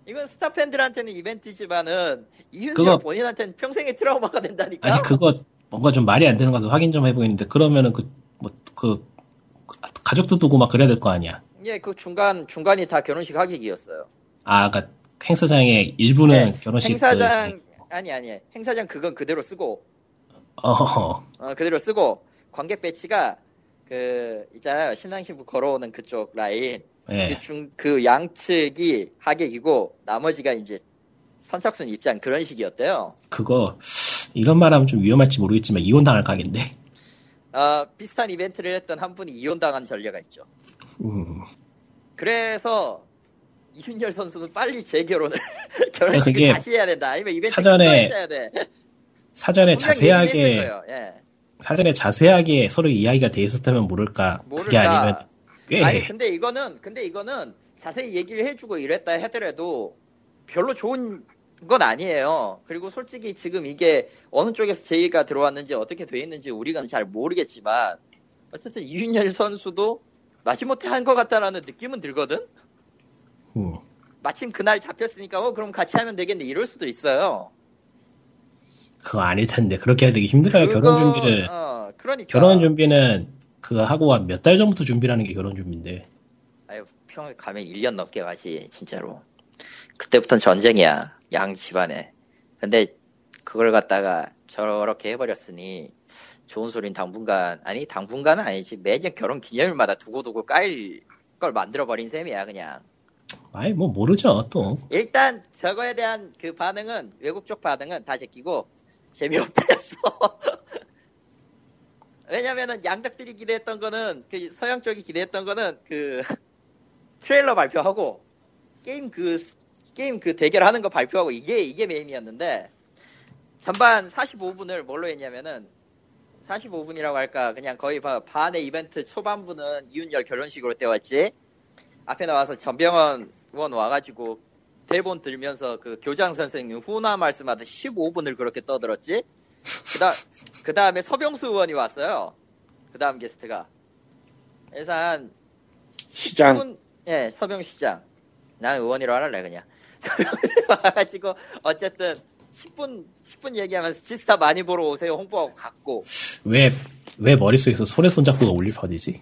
이건 스타 팬들한테는 이벤트지만은, 이윤열 본인한테는 평생의 트라우마가 된다니까? 아니, 그거 뭔가 좀 말이 안 되는 것 같아서 확인 좀 해보겠는데, 그러면은 가족도 두고 막 그래야 될 거 아니야? 예, 그 중간이 다 결혼식 하객이었어요. 아, 그니까 행사장의 일부는 네, 결혼식. 행사장, 행사장 그건 그대로 쓰고. 그대로 쓰고, 관객 배치가, 그 있잖아요 신랑 신부 걸어오는 그쪽 라인 네. 그 양측이 하객이고 나머지가 이제 선착순 입장 그런 식이었대요. 그거 이런 말하면 좀 위험할지 모르겠지만 이혼당할 각인데. 비슷한 이벤트를 했던 한 분이 이혼당한 전례가 있죠. 그래서 이윤열 선수는 빨리 재결혼을 결혼식을 다시 해야 된다. 아니면 이벤트 사전에 해야 돼. 사전에 자세하게. 사전에 자세하게 서로 이야기가 돼 있었다면 모를까. 그게 아니면 꽤. 아니 근데 이거는 자세히 얘기를 해주고 이랬다 해더라도 별로 좋은 건 아니에요. 그리고 솔직히 지금 이게 어느 쪽에서 제의가 들어왔는지 어떻게 돼 있는지 우리가 잘 모르겠지만 어쨌든 이윤열 선수도 마지못해 한 것 같다라는 느낌은 들거든. 마침 그날 잡혔으니까 그럼 같이 하면 되겠네 이럴 수도 있어요. 그거 아닐 텐데 그렇게 해야 되게 힘들어요. 결혼 준비를 그러니까. 결혼 준비는 그거 하고 몇 달 전부터 준비하는 게 결혼 준비인데. 아유 평일 가면 1년 넘게 가지 진짜로. 그때부터는 전쟁이야 양 집안에. 근데 그걸 갖다가 저렇게 해버렸으니 좋은 소린 당분간은 아니지 매년 결혼 기념일마다 두고두고 까일 걸 만들어버린 셈이야 그냥. 아이 뭐 모르죠 또. 일단 저거에 대한 그 반응은 외국 쪽 반응은 다 제끼고. 재미없다였어. 왜냐면은 양덕들이 기대했던 거는 그 서양 쪽이 기대했던 거는 그 트레일러 발표하고 게임 그 대결하는 거 발표하고 이게 메인이었는데 전반 45분을 뭘로 했냐면은 45분이라고 할까 그냥 거의 반의 이벤트 초반부는 이윤열 결혼식으로 때웠지. 앞에 나와서 전병헌 의원 와가지고. 대본 들면서 그 교장 선생님 훈화 말씀하던 15분을 그렇게 떠들었지. 그 다음에 서병수 의원이 왔어요. 그 다음 게스트가. 그래서 한 시장. 10분, 예, 서병수 시장. 난 의원이라고 할래 그냥. 와가지고 어쨌든 10분 얘기하면서 지스타 많이 보러 오세요 홍보하고 갔고. 왜 머릿속에서 손에 손잡고가 올림판이지?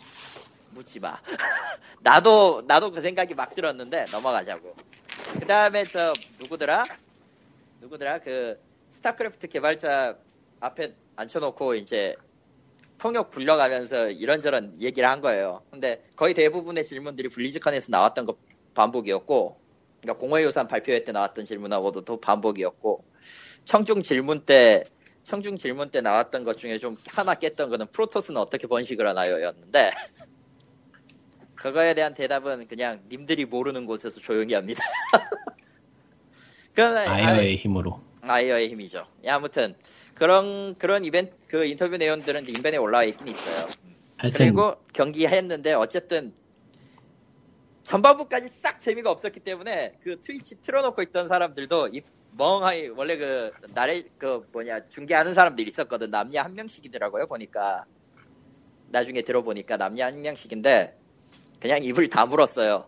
묻지 마. 나도 그 생각이 막 들었는데 넘어가자고. 그 다음에 저 누구더라 그 스타크래프트 개발자 앞에 앉혀놓고 이제 통역 불려가면서 이런저런 얘기를 한 거예요. 근데 거의 대부분의 질문들이 블리즈컨에서 나왔던 거 반복이었고, 그러니까 공허의 요산 발표회 때 나왔던 질문하고도 또 반복이었고, 청중 질문 때 청중 질문 때 나왔던 것 중에 좀 하나 깼던 거는 프로토스는 어떻게 번식을 하나요? 였는데 그거에 대한 대답은 그냥 님들이 모르는 곳에서 조용히 합니다. 아이어의 힘으로. 아이어의 힘이죠. 야, 아무튼 그런 이벤트 그 인터뷰 내용들은 인벤에 올라와 있긴 있어요. 그리고 경기했는데 어쨌든 전반부까지 싹 재미가 없었기 때문에 그 트위치 틀어놓고 있던 사람들도 이 멍하니 원래 그 나래 그 뭐냐 중계하는 사람들이 있었거든. 남녀 한 명씩이더라고요. 보니까 나중에 들어보니까 남녀 한 명씩인데 그냥 입을 다물었어요.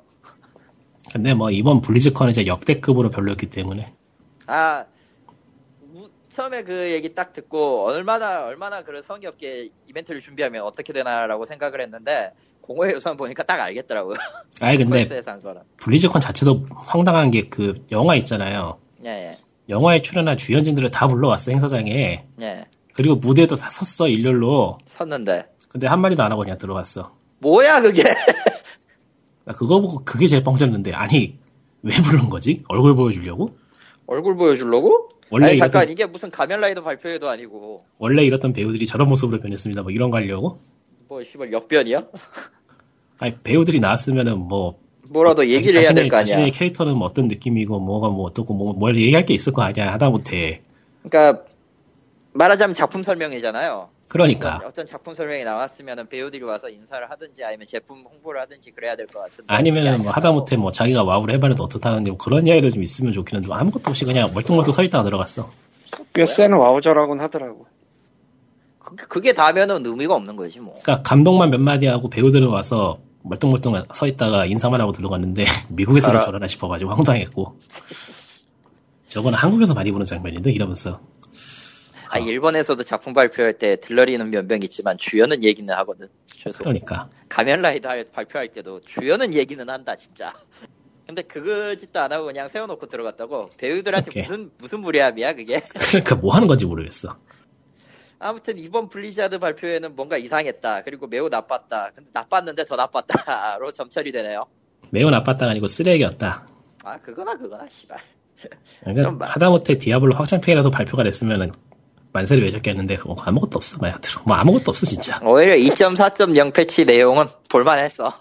근데 뭐 이번 블리즈컨은 이제 역대급으로 별로였기 때문에. 아 처음에 그 얘기 딱 듣고 얼마나 그런 성의 없게 이벤트를 준비하면 어떻게 되나라고 생각을 했는데 공호의 요소만 보니까 딱 알겠더라고요. 아니 근데 블리즈컨 자체도 황당한 게 그 영화 있잖아요. 예. 영화에 출연한 주연진들을 다 불러왔어 행사장에. 예. 그리고 무대도 다 섰어 일렬로. 섰는데. 근데 한 마디도 안 하고 그냥 들어갔어. 뭐야 그게? 나 그거 보고 그게 제일 뻥쳤는데 아니 왜 부른 거지? 얼굴 보여주려고? 얼굴 보여주려고? 원래 아니, 잠깐 이게 무슨 가면라이더 발표회도 아니고 원래 이렇던 배우들이 저런 모습으로 변했습니다 뭐 이런 거 하려고? 뭐 씨발 역변이야? 아니 배우들이 나왔으면은 뭐라도 얘기를 해야 될 거 아니야. 자신의 캐릭터는 뭐 어떤 느낌이고 뭐가 뭐 어떻고 뭘 얘기할 게 있을 거 아니야 하다못해. 그러니까 말하자면 작품 설명회잖아요. 그러니까 어떤 작품 설명이 나왔으면은 배우들이 와서 인사를 하든지 아니면 제품 홍보를 하든지 그래야 될 것 같은데 아니면은 뭐 하다못해 뭐 자기가 와우를 해봤는데 어떻다는지 뭐 그런 이야기도 좀 있으면 좋기는 좀 아무것도 없이 그냥 멀뚱멀뚱 서 있다가 들어갔어. 꽤 센 와우저라고는 하더라고. 그게 다면은 의미가 없는 거지 뭐. 그러니까 감독만 몇 마디 하고 배우들은 와서 멀뚱멀뚱 서 있다가 인사만 하고 들어갔는데 미국에서는 저러나 싶어가지고 황당했고. 저거는 한국에서 많이 보는 장면인데 이러면서. 아, 일본에서도 작품 발표할 때 들러리는 몇 명 있지만 주연은 얘기는 하거든. 최소. 그러니까. 가면라이더 발표할 때도 주연은 얘기는 한다, 진짜. 근데 그거 짓도 안 하고 그냥 세워놓고 들어갔다고? 배우들한테 오케이. 무슨 무례함이야, 그게? 그러니까 뭐 하는 건지 모르겠어. 아무튼 이번 블리자드 발표회는 뭔가 이상했다. 그리고 매우 나빴다. 근데 나빴는데 더 나빴다로 점철이 되네요. 매우 나빴다가 아니고 쓰레기였다. 아, 그거나, 씨발. 그러니까 하다못해 디아블로 확장팩이라도 발표가 됐으면은 만세를 외쳤겠는데 아무것도 없어. 뭐 아무것도 없어 진짜. 오히려 2.4.0 패치 내용은 볼만했어.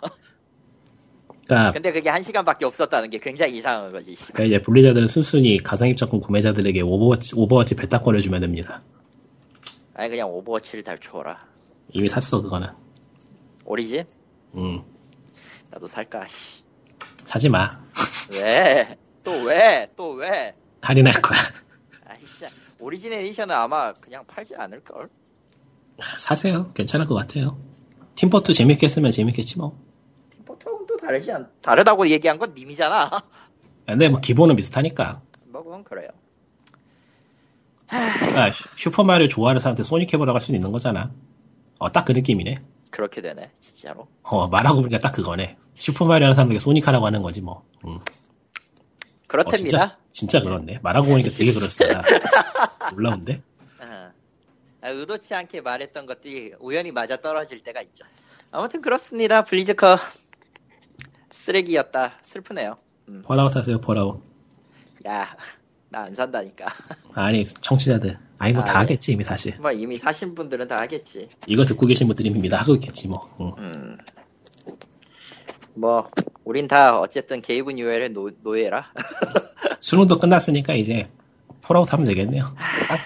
그러니까, 근데 그게 1시간밖에 없었다는 게 굉장히 이상한 거지. 그러니까 이제 분리자들은 순순히 가상입자권 구매자들에게 오버워치 베타권을 주면 됩니다. 아니 그냥 오버워치를 달추어라. 이미 샀어 그거는. 오리진? 응. 나도 살까. 사지 마. 왜? 또 왜? 할인할 거야. 아이씨. 오리진 에디션은 아마 그냥 팔지 않을걸? 사세요. 괜찮을 것 같아요. 팀포트 재밌게 쓰면 재밌겠지 뭐. 팀포트하고는 또 다르다고 얘기한 건 님이잖아. 근데 뭐 기본은 비슷하니까. 뭐 그건 그래요. 아, 슈퍼마리오 좋아하는 사람한테 소닉 해보라고 할 수는 있는 거잖아. 딱 그 느낌이네. 그렇게 되네. 진짜로. 말하고 보니까 딱 그거네. 슈퍼마리오 하는 사람에게 소닉 하라고 하는 거지 뭐. 그렇답니다. 진짜 그렇네. 말하고 보니까 되게 그렇습니다. 놀라운데? 의도치 않게 말했던 것들이 우연히 맞아떨어질 때가 있죠. 아무튼 그렇습니다. 블리즈컨 쓰레기였다. 슬프네요. 폴아웃 하세요. 폴아웃. 야, 나 안 산다니까. 아니 청취자들. 아니 뭐 다 하겠지 이미 사실. 뭐 이미 사신 분들은 다 하겠지. 이거 듣고 계신 분들이 이미 다 하고 있겠지 뭐. 뭐 우린 다 어쨌든 게이븐 유엘의 노예라. 수능도 끝났으니까 이제 폴아웃 하면 되겠네요.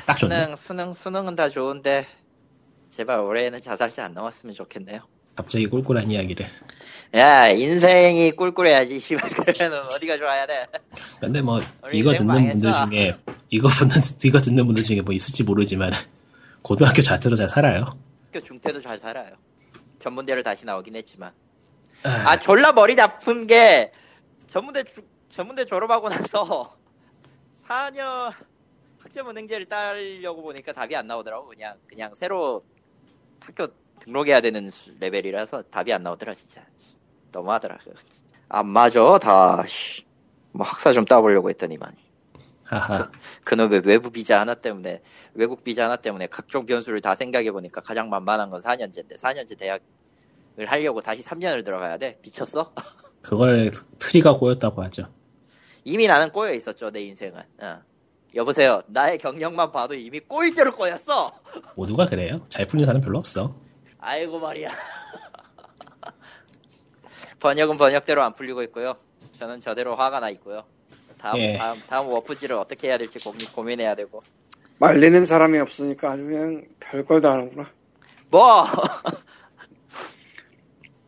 딱 좋네. 수능은 다 좋은데 제발 올해는 자살자 안 넘었으면 좋겠네요. 갑자기 꿀꿀한 이야기를. 야 인생이 꿀꿀해야지. 씨발 그러면 어디가 좋아야 돼. 근데 뭐 이거 듣는 분들 중에 뭐 있을지 모르지만 고등학교 자퇴로 잘 살아요. 학교 중퇴도 잘 살아요. 전문대를 다시 나오긴 했지만. 아 졸라 머리 아픈 게 전문대 졸업하고 나서 4년 학점은행제를 따려고 보니까 답이 안 나오더라고. 그냥 새로 학교 등록해야 되는 레벨이라서 답이 안 나오더라 진짜. 너무하더라. 안 맞아 다. 뭐 학사 좀 따보려고 했더니만. 하하. 그놈의 외국 비자 하나 때문에 각종 변수를 다 생각해 보니까 가장 만만한 건 4년제인데 4년제 대학 을 하려고 다시 3년을 들어가야 돼? 미쳤어? 그걸 트리가 꼬였다고 하죠. 이미 나는 꼬여 있었죠 내 인생은. 여보세요. 나의 경력만 봐도 이미 꼴대로 꼬였어. 모두가 그래요. 잘 풀린 사람 별로 없어. 아이고 말이야. 번역은 번역대로 안 풀리고 있고요. 저는 저대로 화가 나 있고요. 다음 워프지를 어떻게 해야 될지 고민해야 되고. 말리는 사람이 없으니까 아주 그냥 별걸 다 하는구나. 뭐?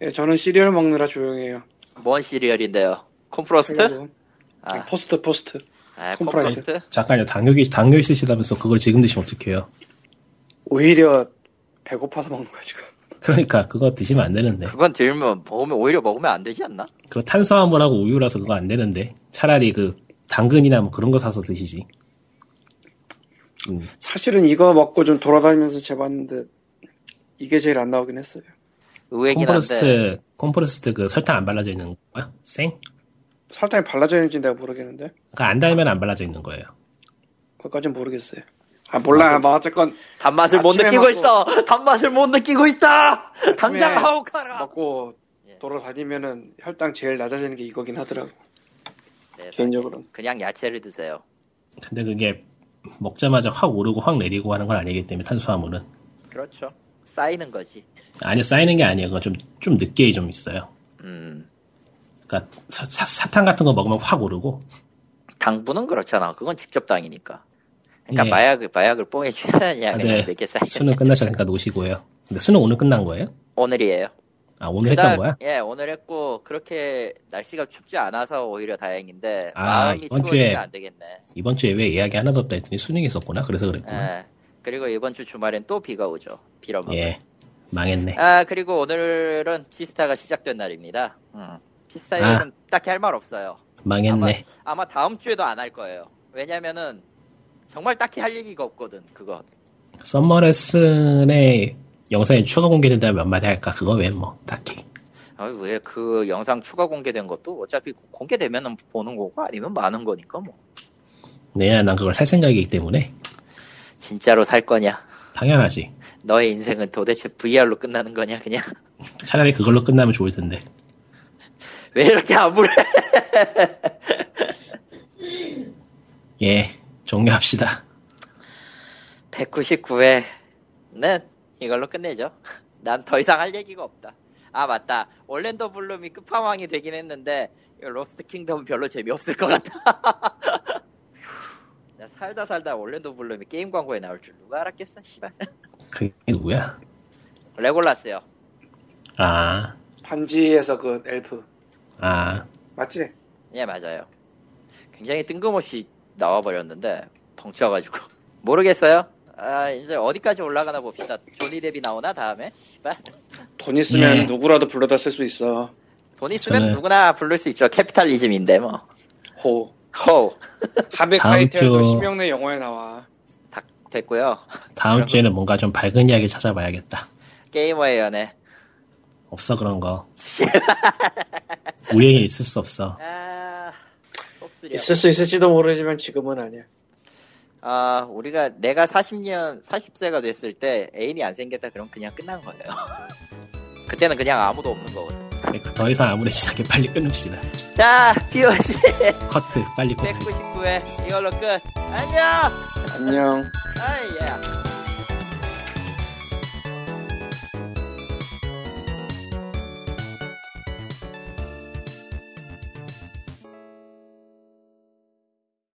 예, 저는 시리얼 먹느라 조용해요. 뭔 시리얼인데요? 콤프로스트? 아. 포스트. 아, 콤프로스트? 잠깐요. 당뇨 있으시다면서 그걸 지금 드시면 어떡해요? 오히려 배고파서 먹는 거야 지금. 그러니까 그거 드시면 안 되는데. 그건 오히려 먹으면 안 되지 않나? 그거 탄수화물하고 우유라서 그거 안 되는데. 차라리 그 당근이나 뭐 그런 거 사서 드시지. 사실은 이거 먹고 좀 돌아다니면서 재봤는데 이게 제일 안 나오긴 했어요. 의외긴 한데. 콤프로스트 그 설탕 안 발라져 있는 거야? 생? 설탕이 발라져 있는지 내가 모르겠는데. 그러니까 안 달면 안 발라져 있는 거예요. 그것까진 모르겠어요. 아 몰라. 뭐 어쨌건 단맛을 못 느끼고 있어. 단맛을 못 느끼고 있다. 당장 하옥하라. 먹고 돌아다니면은 혈당 제일 낮아지는 게 이거긴 하더라고. 네, 개인적으로. 그냥 야채를 드세요. 근데 그게 먹자마자 확 오르고 확 내리고 하는 건 아니기 때문에 탄수화물은. 그렇죠. 쌓이는 거지. 아니요, 쌓이는 게 아니에요. 그건 좀 늦게 좀 있어요. 그러니까 사탕 같은 거 먹으면 확 오르고. 당분은 그렇잖아. 그건 직접 당이니까. 그러니까 네. 마약을 뽕에 취하느냐. 네. 수능 끝나셨으니까 노시고요. 근데 수능 오늘 끝난 거예요? 오늘이에요. 아 오늘 했던 거야? 예, 오늘 했고 그렇게 날씨가 춥지 않아서 오히려 다행인데 마음이 추우니까 안 되겠네. 이번 주에 왜 이야기 하나도 없다 했더니 수능이 있었구나. 그래서 그랬구나. 예. 그리고 이번 주 주말엔 또 비가 오죠. 비로만. 예, 망했네. 아 그리고 오늘은 피스타가 시작된 날입니다. 피스타에 대해서는 딱히 할 말 없어요. 망했네. 아마 다음 주에도 안 할 거예요. 왜냐면은 정말 딱히 할 얘기가 없거든. 그거. 썸머 레슨의 영상이 추가 공개된다면 몇 마디 할까? 그거 왜 뭐 딱히. 아 왜 그 영상 추가 공개된 것도 어차피 공개되면은 보는 거고 아니면 마는 거니까 뭐. 네, 난 그걸 살 생각이기 때문에. 진짜로 살 거냐? 당연하지. 너의 인생은 도대체 VR로 끝나는 거냐 그냥? 차라리 그걸로 끝나면 좋을 텐데. 왜 이렇게 암울해? 예. 종료합시다. 199회는 이걸로 끝내죠. 난 더 이상 할 얘기가 없다. 아 맞다. 올랜도 블룸이 끝판왕이 되긴 했는데 로스트 킹덤은 별로 재미없을 것 같다. 나 살다 올랜도 블룸이 게임 광고에 나올 줄 누가 알았겠어. 씨발. 그게 누구야? 레골라스요. 아. 반지에서 그 엘프. 아. 맞지? 예 맞아요. 굉장히 뜬금없이 나와버렸는데 벙쳐가지고 모르겠어요. 아 이제 어디까지 올라가나 봅시다. 조니 뎁이 나오나 다음에? 씨발. 돈 있으면 예. 누구라도 불러다 쓸 수 있어. 돈 있으면 저는... 누구나 부를 수 있죠. 캐피탈리즘인데 뭐. 호. 하백하이텔도 심형래 영화에 나와. 다 됐고요. 다음 주에는 뭔가 좀 밝은 이야기 찾아봐야겠다. 게이머의 연애. 없어 그런 거. 우리에게 있을 수 없어. 있을 수 있을지도 모르지만 지금은 아니야. 아 우리가 내가 40세가 됐을 때 애인이 안 생겼다 그럼 그냥 끝난 거예요. 그때는 그냥 아무도 없는 거거든. 더 이상 아무렇지 않게 빨리 끊읍시다. 자 POC 커트 빨리 커트. 199회 이걸로 끝. 안녕. 안녕. 아예.